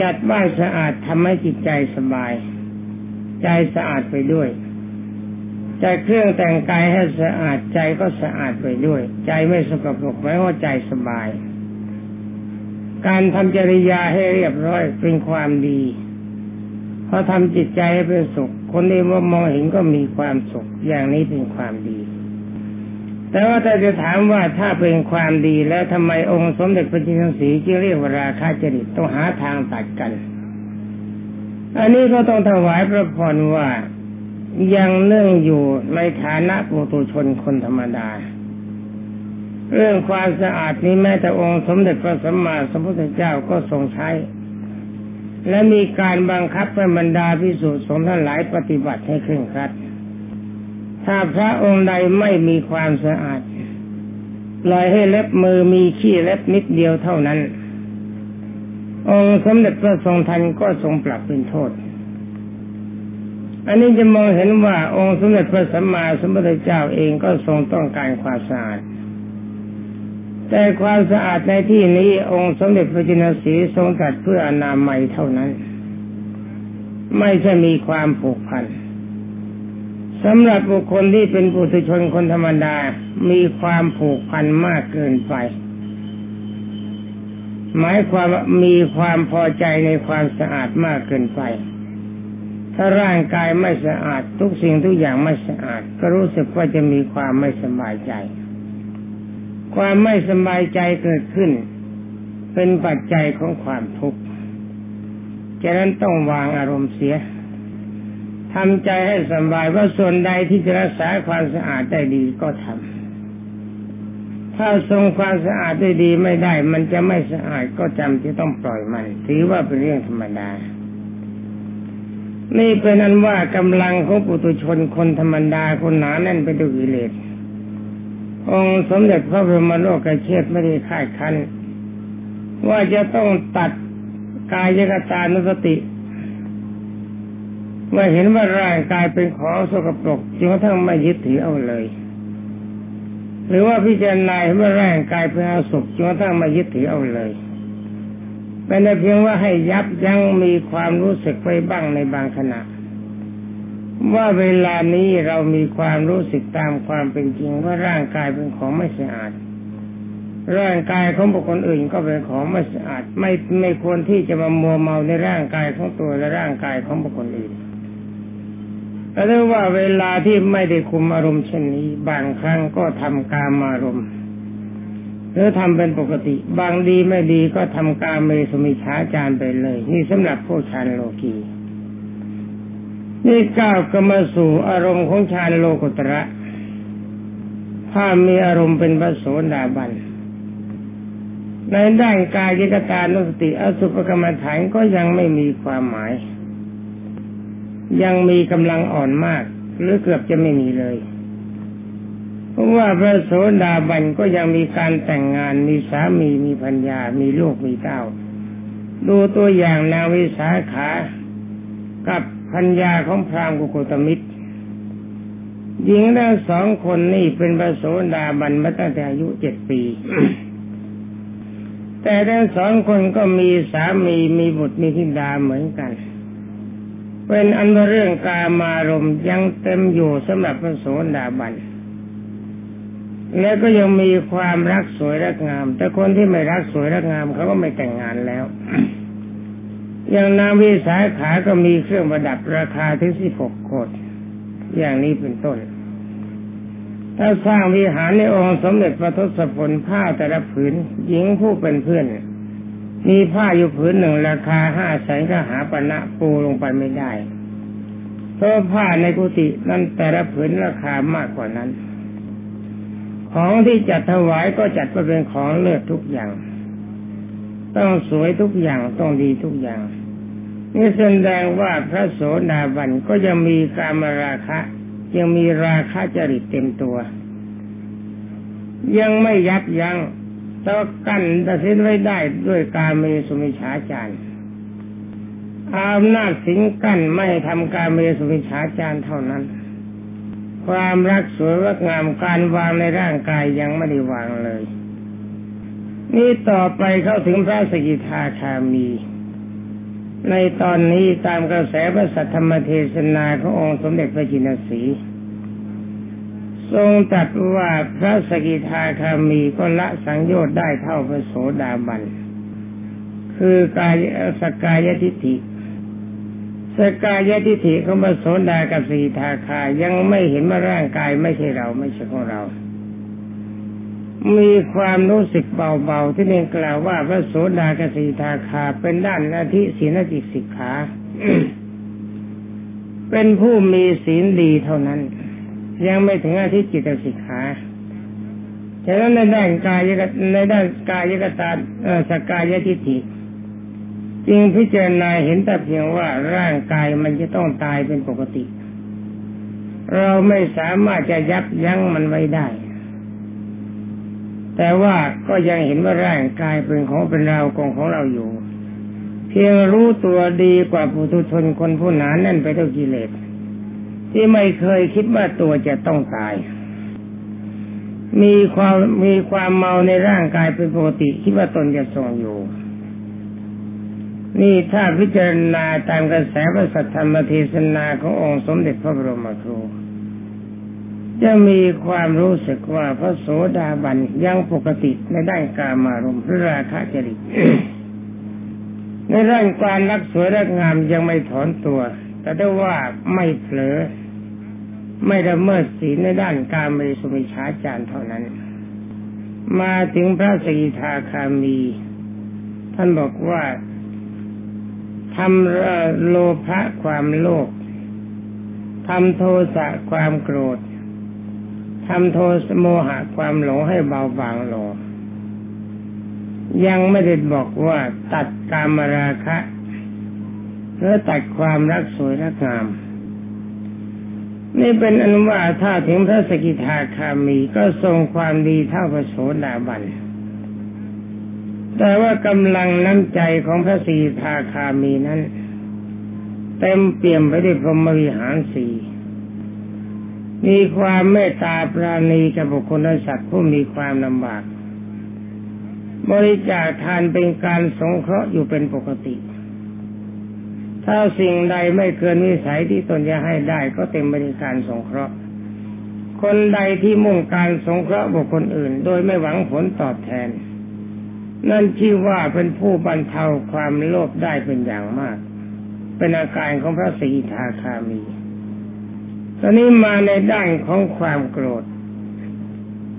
จัดบ้านสะอาดทำให้จิตใจสบายใจสะอาดไปด้วยใจเครื่องแต่งกายให้สะอาดใจก็สะอาดไปด้วยใจไม่สกปรกไว้ว่าใจสบายการทำจริยาให้เรียบร้อยเป็นความดีเพราะทำจิตใจให้เป็นสุขคนที่ว่ามองเห็นก็มีความสุขอย่างนี้เป็นความดีแต่ว่าถ้าจะถามว่าถ้าเป็นความดีแล้วทำไมองค์สมเด็จพระจินสีจึงเรียกว่าราคะจริตต้องหาทางตัดกัน อันนี้ก็ต้องถวายพระพรว่ายังเนื่องอยู่ในฐานะปุถุชนคนธรรมดาเรื่องความสะอาดนี้แม้แต่องค์สมเด็จพระสัมมาสัมพุทธเจ้าก็ทรงใช้และมีการบังคับให้บรรดาภิกษุสงฆ์ทั้งหลายปฏิบัติให้เคร่งครัดถ้าพระองค์ใดไม่มีความสะอาดปล่อยให้เล็บมือมีขี้เล็บนิดเดียวเท่านั้นองค์สมเด็จพระทรงทันก็ทรงปรับเป็นโทษอันนี้จะมองเห็นว่าองค์สมเด็จพระสัมมาสัมพุทธเจ้าเองก็ทรงต้องการความสะอาดแต่ความสะอาดในที่นี้องค์สมเด็จพระจินสีทรงจัดเพื่ออนามัยเท่านั้นไม่ใช่มีความผูกพันสำหรับบุคคลที่เป็นปุถุชนคนธรรมดามีความผูกพันมากเกินไปหมายความว่ามีความพอใจในความสะอาดมากเกินไปถ้าร่างกายไม่สะอาดทุกสิ่งทุกอย่างไม่สะอาดก็รู้สึกว่าจะมีความไม่สบายใจความไม่สบายใจเกิดขึ้นเป็นปัจจัยของความทุกข์ฉะนั้นต้องวางอารมณ์เสียทำใจให้สบายว่าส่วนใดที่จะรักษาความสะอาดได้ดีก็ทำถ้าทรงความสะอาดได้ดีไม่ได้มันจะไม่สะอาดก็จำที่ต้องปล่อยมันถือว่าเป็นเรื่องธรรมดานี่เป็นอันว่ากำลังของปุถุชนคนธรรมดาคนหนาแน่นไปด้วยกิเลสองค์สมเด็จพระบรมโลกเชษฐ์ไม่ได้คาดคั้นว่าจะต้องตัดกายกตานุสติเมื่อเห็นว่าร่างกายเป็นของสกปรกจึงกระทั่งไม่ยึดถือเอาเลยหรือว่าพิจารณาเห็นว่าร่างกายเป็นอสุภจึงกระทั่งไม่ยึดถือเอาเลยเป็นแต่เพียงว่าให้ยับยั้งมีความรู้สึกไว้บ้างในบางขณะว่าเวลานี้เรามีความรู้สึกตามความเป็นจริงว่าร่างกายเป็นของไม่สะอาดร่างกายของบุคคลอื่นก็เป็นของไม่สะอาดไม่ควรที่จะมามัวเมาในร่างกายของตัวและร่างกายของบุคคลอื่นแต่ถ้าว่าเวลาที่ไม่ได้คุมอารมณ์เช่นนี้บางครั้งก็ทำกามารมณ์หรือทำเป็นปกติบางดีไม่ดีก็ทำกามเมสุมิจฉาจารไปเลยนี่สำหรับพวกฌานโลกีนี่ก้าวกรรมสู่อารมณ์ของฌานโลกุตระถ้ามีอารมณ์เป็นพระโสดาบันในด้านกายกตานุสติอสุภกรรมฐานก็ยังไม่มีความหมายยังมีกำลังอ่อนมากหรือเกือบจะไม่มีเลยเพราะว่าพระโสดาบันก็ยังมีการแต่งงานมีสามีมีภรรยามีลูกมีเต้าดูตัวอย่างนางวิสาขากับภรรยาของพราหมณ์กุโกตมิตรหญิงทั้งสองคนนี่เป็นพระโสดาบันมาตั้งแต่อายุ7 ปี แต่ทั้งสองคนก็มีสามีมีบุตรมีธิดาเหมือนกันเป็นอันว่าเรื่องกามารมณ์ยังเต็มอยู่สำหรับพระโสดาบันและก็ยังมีความรักสวยรักงามแต่คนที่ไม่รักสวยรักงามเขาก็ไม่แต่งงานแล้ว อย่างนางวิสาขาก็มีเครื่องประดับราคาถึง16 โกฏอย่างนี้เป็นต้นถ้าสร้างวิหารในองค์สมเด็จพระทศพลผ้าแต่ละผืนหญิงผู้เป็นเพื่อนมีผ้าอยู่ผืนหนึ่งราคา500,000ก็หาปณะปูลงไปไม่ได้เพราะผ้าในกุฏินั้นแต่ละผืนราคามากกว่านั้นของที่จัดถวายก็จัดว่าเป็นของเลิศทุกอย่างต้องสวยทุกอย่างต้องดีทุกอย่างนี่แสดงว่าพระโสดาบันก็ยังมีกามราคะยังมีราคะจริตเต็มตัวยังไม่ยับยั้งต่อกันตัดสินไว้ได้ด้วยกาเมสุมิจฉาจารอำนาจสิงกั้นไม่ทำกาเมสุมิจฉาจารเท่านั้นความรักสวยรักงามการวางในร่างกายยังไม่ได้วางเลยนี่ต่อไปเข้าถึงพระสกิทาคามีในตอนนี้ตามกระแสพระสัทธรรมเทศนาขององค์สมเด็จพระจินสีทรงตรัสว่าพระสกิทาคามีก็ละสังโยชน์ได้เท่าพระโสดาบันคือกายสกายทิฏฐิสกายทิฏฐิของพระโสดากับสกิทาคายังไม่เห็นว่าร่างกายไม่ใช่เราไม่ใช่ของเรามีความรู้สึกเบาๆที่นี่กล่าวว่าพระโสดากับสกิทาคาเป็นด้านอธิศีลจิตสิกขา เป็นผู้มีศีลดีเท่านั้นยังไม่ถึงอาทิจิตสิกขาฉะนั้นในด้านกายกตาสักกายทิฏฐิจึงพิจารณาเห็นแต่เพียงว่าร่างกายมันจะต้องตายเป็นปกติเราไม่สามารถจะยับยั้งมันไว้ได้แต่ว่าก็ยังเห็นว่าร่างกายเป็นของเป็นเราของเราอยู่เพียงรู้ตัวดีกว่าปุถุชนคนผู้หนาแน่นไปด้วยกิเลสที่ไม่เคยคิดว่าตัวจะต้องตายมีความเมาในร่างกายเป็นปกติคิดว่าตนจะทรงอยู่นี่ถ้าพิจารณาตามกระแสพระสัทธรรมเทศนาขององค์สมเด็จพระบรมครูจะมีความรู้สึกว่าพระโสดาบันยังปกติในด้านกามารมณ์หรือราคะจริต ในด้านการรักสวยรักงามยังไม่ถอนตัวแต่ได้ว่าไม่เผลอไม่ละเมิดศีลในด้านกามเมสุมิจฉาจารเท่านั้นมาถึงพระสกิทาคามีท่านบอกว่าทำโลภะความโลภทำโทสะความโกรธทำโทสะโมหะความหลงให้เบาบางลงยังไม่ได้บอกว่าตัดกามราคะหรือตัดความรักสวยรักงามนี่เป็นอันว่าถ้าถึงพระสกิทาคามีก็ทรงความดีเท่าพระโสดาบันแต่ว่ากำลังน้ำใจของพระสกิทาคามีนั้นเต็มเปี่ยมไปด้วยพรหมวิหารสี่มีความเมตตาปราณีกับบุคคลและสัตว์ผู้มีความลำบากบริจาคทานเป็นการสงเคราะห์อยู่เป็นปกติถ้าสิ่งใดไม่เกินวิสัยที่ตนจะให้ได้ก็เต็มบริการสงเคราะห์คนใดที่มุ่งการสงเคราะห์บุคคลอื่นโดยไม่หวังผลตอบแทนนั่นชื่อว่าเป็นผู้บรรเทาความโลภได้เป็นอย่างมากเป็นอาการของพระสกิทาคามีตอนนี้มาในด้านของความโกรธ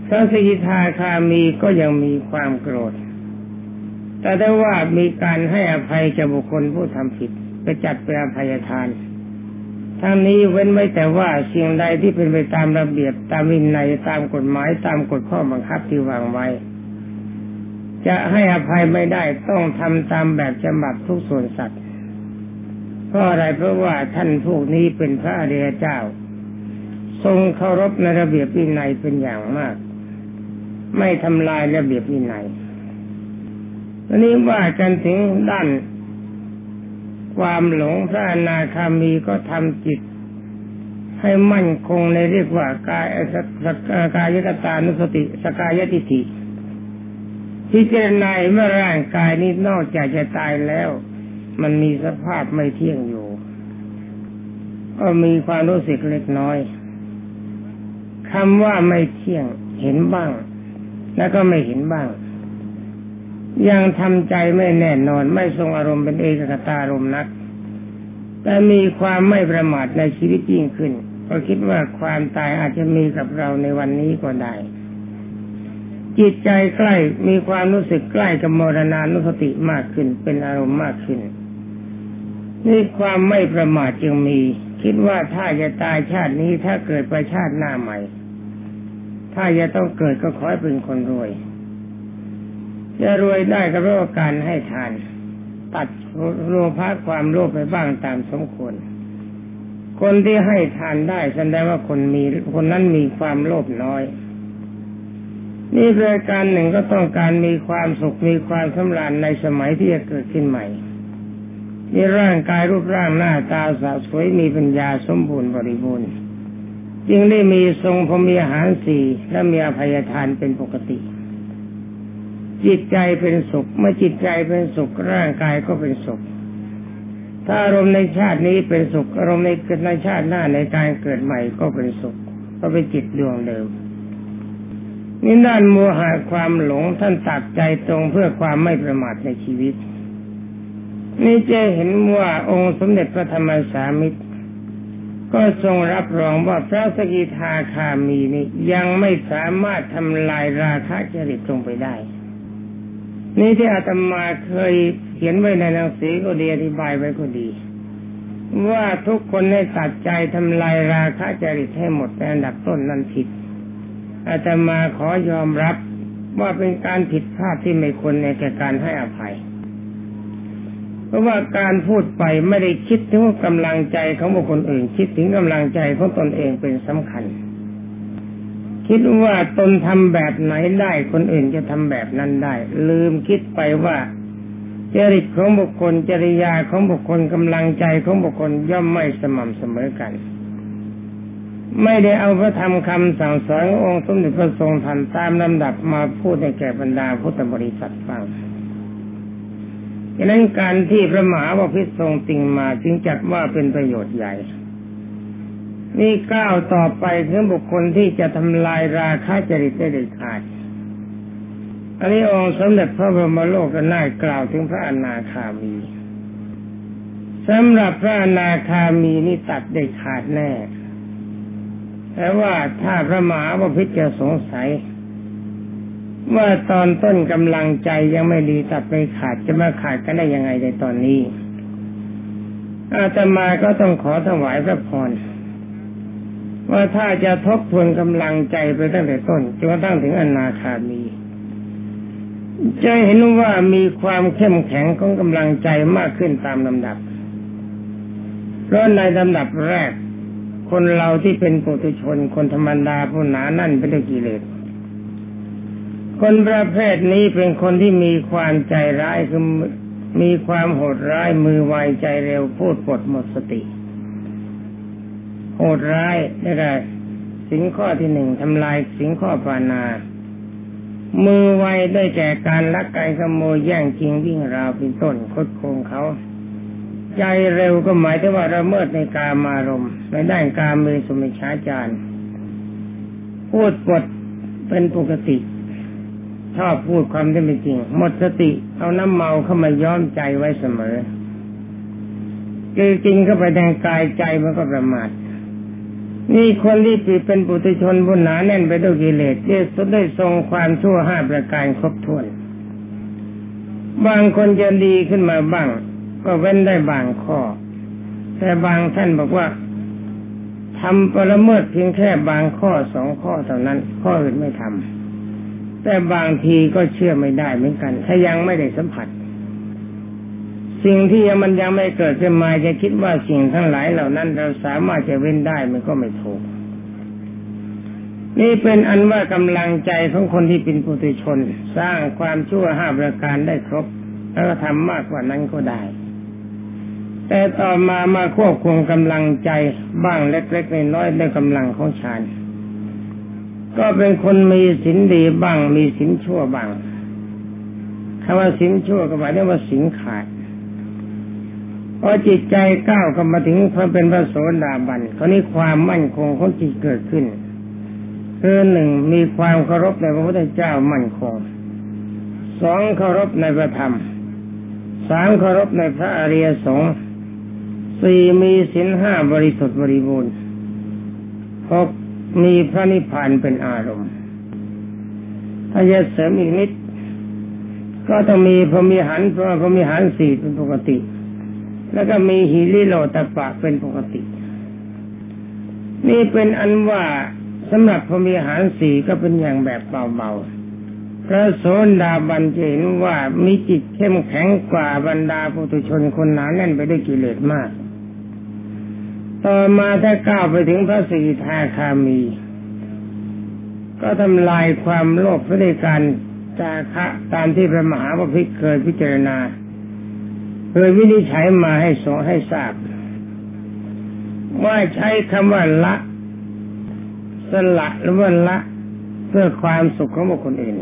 พระสกิทาคามีก็ยังมีความโกรธแต่ได้ว่ามีการให้อภัยแก่บุคคลผู้ทำผิดไปจัดเป็นอภัยทานทั้งนี้เว้นไว้แต่ว่าสิ่งใดที่เป็นไปตามระเบียบตามวินัยตามกฎหมายตามกฎข้อบังคับที่วางไว้จะให้อภัยไม่ได้ต้องทำตามแบบฉบับทุกส่วนสัตว์เพราะอะไรเพราะว่าท่านพวกนี้เป็นพระอริยเจ้าทรงเคารพในระเบียบวินัยเป็นอย่างมากไม่ทำลายระเบียบวินัยอันนี้ว่ากันถึงด้านความหลงพระอนาคามีก็ทำจิตให้มั่นคงในเรียกว่ากายสักกายกตานุสติสักกายทิฏฐิที่เจริญในเมื่อร่างกายนี้นอกจากจะตายแล้วมันมีสภาพไม่เที่ยงอยู่ก็มีความรู้สึกเล็กน้อยคำว่าไม่เที่ยงเห็นบ้างแล้วก็ไม่เห็นบ้างยังทำใจไม่แน่นอนไม่ทรงอารมณ์เป็นเอกคตารมณ์นักแต่มีความไม่ประมาทในชีวิตยิ่งขึ้นก็คิดว่าความตายอาจจะมีกับเราในวันนี้ก็ได้จิตใจใกล้มีความรู้สึกใกล้กับมรณานุสติมากขึ้นเป็นอารมณ์มากขึ้นนี่ความไม่ประมาทจึงมีคิดว่าถ้าจะตายชาตินี้ถ้าเกิดไปชาติหน้าใหม่ถ้าจะต้องเกิดก็ขอให้เป็นคนรวยจะรวยได้ก็เพราะการให้ทานตัดโลภะความโลภไปบ้างตามสมควรคนที่ให้ทานได้แสดงว่าคนนั้นมีความโลภน้อยนี่รายการหนึ่งก็ต้องการมีความสุขมีความสำราญในสมัยที่จะเกิดขึ้นใหม่มีร่างกายรูปร่างหน้าตาสาวสวยมีปัญญาสมบูรณ์บริบูรณ์จึงได้มีทรงพรหมวิหารสี่และมีอภัยทานเป็นปกติจิตใจเป็นสุขเมื่อจิตใจเป็นสุขร่างกายก็เป็นสุขถ้าอารมณ์ในชาตินี้เป็นสุขอารมณ์ในเกิดในชาติหน้าในการเกิดใหม่ก็เป็นสุขก็เป็นจิตดวงเดิมนี่ด้านโมหะความหลงท่านตัดใจตรงเพื่อความไม่ประมาทในชีวิตนี่จะเห็นว่าองค์สมเด็จพระธรรมสามิตรก็ทรงรับรองว่าพระสกิทาคามีนี้ยังไม่สามารถทำลายราคะจริตลงไปได้นี่ที่อาตมาเคยเขียนไว้ในหนังสือก็ดีอธิบายไว้ก็ดี ว่าทุกคนได้ตัดใจทำลายราคะจริตให้หมดในอันดับต้นนั้นผิดอาตมาขอยอมรับว่าเป็นการผิดพลาดที่ไม่ควรในการให้อภัยเพราะว่าการพูดไปไม่ได้คิดถึงกำลังใจของบุคคลอื่นคิดถึงกำลังใจของตนเองเป็นสำคัญคิดว่าตนทำแบบไหนได้คนอื่นจะทำแบบนั้นได้ลืมคิดไปว่าจริตของบุคคลจริยาของบุคคลกำลังใจของบุคคลย่อมไม่สม่ำเสมอกันไม่ได้เอาพระธรรมคำสั่งสอนขององค์สมเด็จพระทรงธรรมตามลำดับมาพูดให้แก่บรรดาพุทธบริษัทฟังดังนั้นการที่พระมหาวพิษทรงติ่งมาจึงจัดว่าเป็นประโยชน์ใหญ่นี่ก้าวต่อไปคือบุคคลที่จะทำลายราคะจริตได้เด็ดขาดอันนี้องค์สมเด็จพระบรมโลกนาถกล่าวถึงพระอนาคามีสำหรับพระอนาคามีนี่ตัดเด็ดขาดแน่แต่ว่าถ้าพระมหาวพิษจะสงสัยว่าตอนต้นกำลังใจยังไม่ดีตัดไปขาดจะมาขาดกันได้ยังไงในตอนนี้อาตมาก็ต้องขอถวายพระพรว่าถ้าจะทบทวนกำลังใจไปตั้งแต่ต้นจนกระทั่งถึงอนาคามีจะเห็นว่ามีความเข้มแข็งของกำลังใจมากขึ้นตามลำดับเพราะในลำดับแรกคนเราที่เป็นปุถุชนคนธรรมดาผู้หนาแน่นไปด้วยกิเลสคนประเภทนี้เป็นคนที่มีความใจร้ายคือมีความโหดร้ายมือไวใจเร็วพูดปดหมดสติโหดร้ายได้แก่สิ่งข้อที่หนึ่งทำลายสิ่งข้อปานามือไวได้แก่การลักไก่ขโมยแย่งชิงวิ่งราวเป็นต้นคดโกงเขาใจเร็วก็หมายถึงว่าละเมิดในกามารมณ์ในด้านกามเมสุมิจฉาจารพูดปดเป็นปกติชอบพูดความที่ไม่จริงหมดสติเอาน้ำเมาเข้ามาย้อมใจไว้เสมอคือจริงเข้าไปทางกายใจมันก็ประมาทนี่คนที่เป็นปุถุชนบุญหนาแน่นไปด้วยกิเลสที่สุดได้ทรงความชั่วห้าประการครบถ้วนบางคนจะดีขึ้นมาบ้างก็เว้นได้บางข้อแต่บางท่านบอกว่าทำปรเมิดเพียงแค่บางข้อสองข้อเท่านั้นข้ออื่นไม่ทำแต่บางทีก็เชื่อไม่ได้เหมือนกันถ้ายังไม่ได้สัมผัสสิ่งที่มันยังไม่เกิดขึ้นมาจะคิดว่าสิ่งทั้งหลายเหล่านั้นเราสามารถจะเว้นได้มันก็ไม่ถูกนี่เป็นอันว่ากำลังใจของคนที่เป็นปุถุชนสร้างความชั่วห้าประการได้ครบแล้วก็ทำมากกว่านั้นก็ได้แต่ต่อมาควบคุมกำลังใจบ้างเล็กๆน้อยๆด้วยกำลังของฌานก็เป็นคนมีศีลดีบ้างมีศีลชั่วบ้างคำว่าศีลชั่วก็หมายถึงว่าศีลขาดพอจิตใจก้าวเข้ามาถึงพระเป็นพระโสดาบันคราวนี้ความมั่นคงของจิตเกิดขึ้นคือหนึ่งมีความเคารพในพระพุทธเจ้ามั่นคงสองเคารพในพระธรรมสามเคารพในพระอริยสงฆ์สี่มีศีลห้าบริสุทธิ์บริบูรณ์หกมีพระนิพพานเป็นอารมณ์ถ้าจะเสริมอีกนิดก็ต้องมีพรหมิหารเพราะพรหมิหารสี่เป็นปกติแล้วก็มีหิริโอตปะเป็นปกตินี่เป็นอันว่าสำหรับพรหมิหารสี่ก็เป็นอย่างแบบเบาๆพระโสดาบันจะเห็นว่ามีจิตเข้มแข็งกว่าบรรดาปุถุชนคนหนาแน่นไปด้วยกิเลสมากต่อมาถ้าก้าวไปถึงพระสกิทาคามีก็ทำลายความโลภด้วยการจาคะตามที่พระมหาวพิษเคยพิจารณาเคยวินิจฉัยมาให้สงให้ทราบว่าใช้คำว่าละสละหรือว่าละเพื่อความสุขของบุคคลอื่น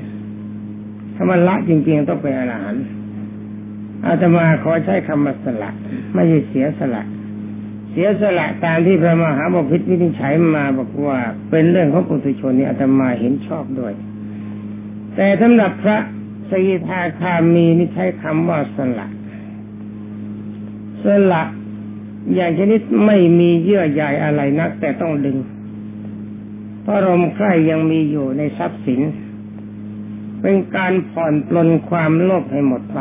คำว่าละจริงๆต้องเป็นอรหันต์อาตมาขอใช้คำว่าสละไม่ใช่เสียสละเสียสละตามที่พระมหาบพิตรวินิจฉัยมาบอกว่าเป็นเรื่องของปุถุชนนี่อาตมาเห็นชอบด้วยแต่สำหรับพระสกิทาคามีนี่ใช้คำว่าสละสละอย่างชนิดไม่มีเยื่อใยอะไรนักแต่ต้องดึงเพราะอารมณ์ใคร่ยังมีอยู่ในทรัพย์สินเป็นการผ่อนปลนความโลภให้หมดไป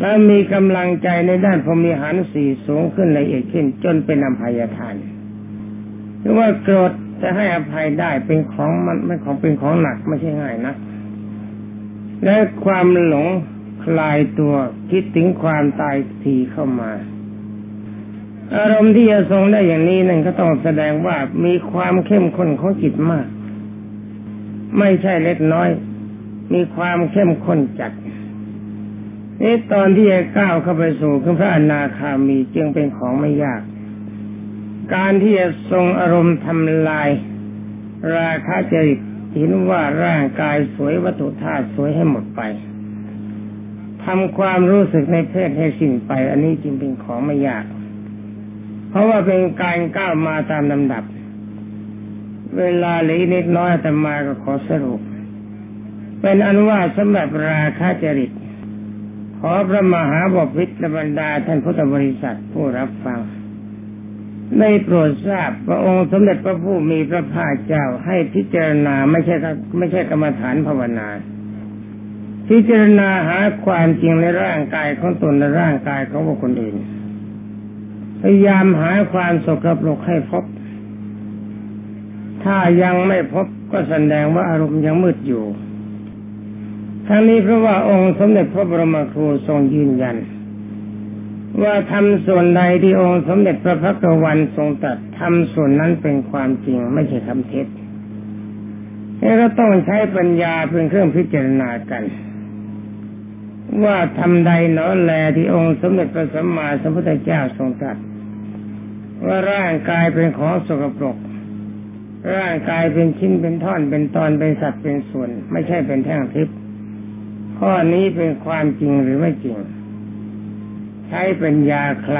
และมีกำลังใจในด้านพรหมิหารสี่สูงขึ้นละเอียดขึ้นจนเป็นอภัยทานหรือว่าโกรธจะให้อภัยได้เป็นของมันไม่ของเป็นของหนักไม่ใช่ง่ายนะและความหลงคลายตัวคิดถึงความตายถี่เข้ามาอารมณ์ที่จะทรงได้อย่างนี้นั่นก็ต้องแสดงว่ามีความเข้มข้นของจิตมากไม่ใช่เล็กน้อยมีความเข้มข้นจัดนี่ตอนที่จะก้าวเข้าไปสู่พระอนาคามีจึงเป็นของไม่ยากการที่จะทรงอารมณ์ทำลายราคะจริตเห็นว่าร่างกายสวยวัตถุธาตุสวยให้หมดไปทำความรู้สึกในเพศให้สิ้นไปอันนี้จึงเป็นของไม่ยากเพราะว่าเป็นการก้าวมาตามลำดับเวลาเหลือนิดน้อยแต่มาก็ขอสรุปเป็นอันว่าสำหรับราคะจริตขอพระมหาบพิตรบรรดาท่านพุทธบริษัทผู้รับฟังได้โปรดทราบพระองค์สมเด็จพระผู้มีพระภาคเจ้าให้พิจารณาไม่ใช่กรรมฐานภาวนาพิจารณาหาความจริงในร่างกายของตนและร่างกายของบุคคลอื่นพยายามหาความสกปรกให้พบถ้ายังไม่พบก็แสดงว่าอารมณ์ยังมืดอยู่ทั้งนี้เพราะว่าองค์สมเด็จพระบรมครูทรงยืนยันว่าทำส่วนใดที่องค์สมเด็จพระพักวันทรงตรัสทำส่วนนั้นเป็นความจริงไม่ใช่คำเท็จเราต้องใช้ปัญญาเป็นเครื่องพิจารณากันว่าทำใดหนอแลที่องค์สมเด็จพระสัมมาสัมพุทธเจ้าทรงตรัสว่าร่างกายเป็นของสกปรกร่างกายเป็นชิ้นเป็นท่อนเป็นตอนเป็นสัตว์เป็นส่วนไม่ใช่เป็นแท่งทิพย์ข้อนี้เป็นความจริงหรือไม่จริงใช้ปัญญาคล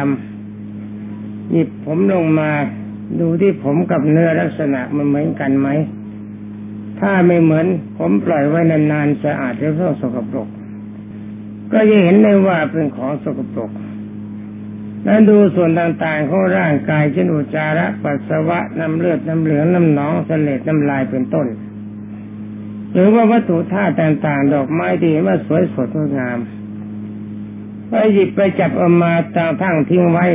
ำหยิบผมลงมาดูที่ผมกับเนื้อลักษณะมันเหมือนกันไหมถ้าไม่เหมือนผมปล่อยไว้นานๆสะอาดหรือสกปรกก็จะเห็นได้ว่าเป็นของสกปรกแล้วดูส่วนต่างๆของร่างกายเช่นอุจจาระปัสสาวะน้ำเลือดน้ำเหลืองน้ำหนองเสลดน้ำลายเป็นต้นหรือว่าวัตถุธาตุต่างๆดอกไม้ดีว่าสวยสดงดงามไปหยิบไปจับเอามาตั้งทิ้งไว้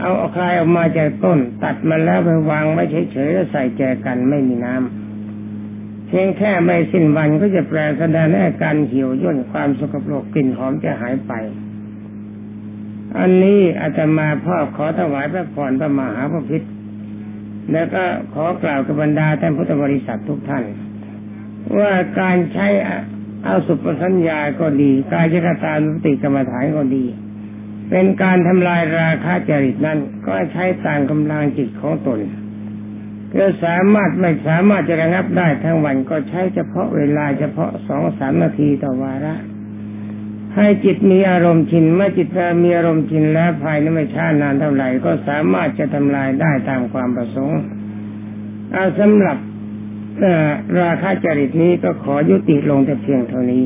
เอาคลายออกมาจากต้นตัดมาแล้วไปวางไว้เฉยๆแล้วใส่แจกันไม่มีน้ำเพียงแค่ไม่สิ้นวันก็จะแปลแสดงอาการเหี่ยวย่นความสกปรกกลิ่นหอมจะหายไปอันนี้อาตมาพ่อขอถวายพระพรพระมหาบพิตรและก็ขอกล่าวกับบรรดาท่านพุทธบริษัททุกท่านว่าการใช้อสุภสัญญาก็ดีกายคตานุสติกรรมฐานก็ดีเป็นการทำลายราคะจริตนั้นก็ใช้ตามกำลังจิตของตนก็สามารถไม่สามารถจะระงับได้ทั้งวันก็ใช้เฉพาะเวลาเฉพาะ 2-3 นาทีต่อวาระให้จิตมีอารมณ์ชินเมื่อจิตมีอารมณ์ชินแล้วภายในไม่ช้านานเท่าไหร่ก็สามารถจะทำลายได้ตามความประสงค์สำหรับราคะจริตนี้ก็ขอยุติลงแต่เพียงเท่านี้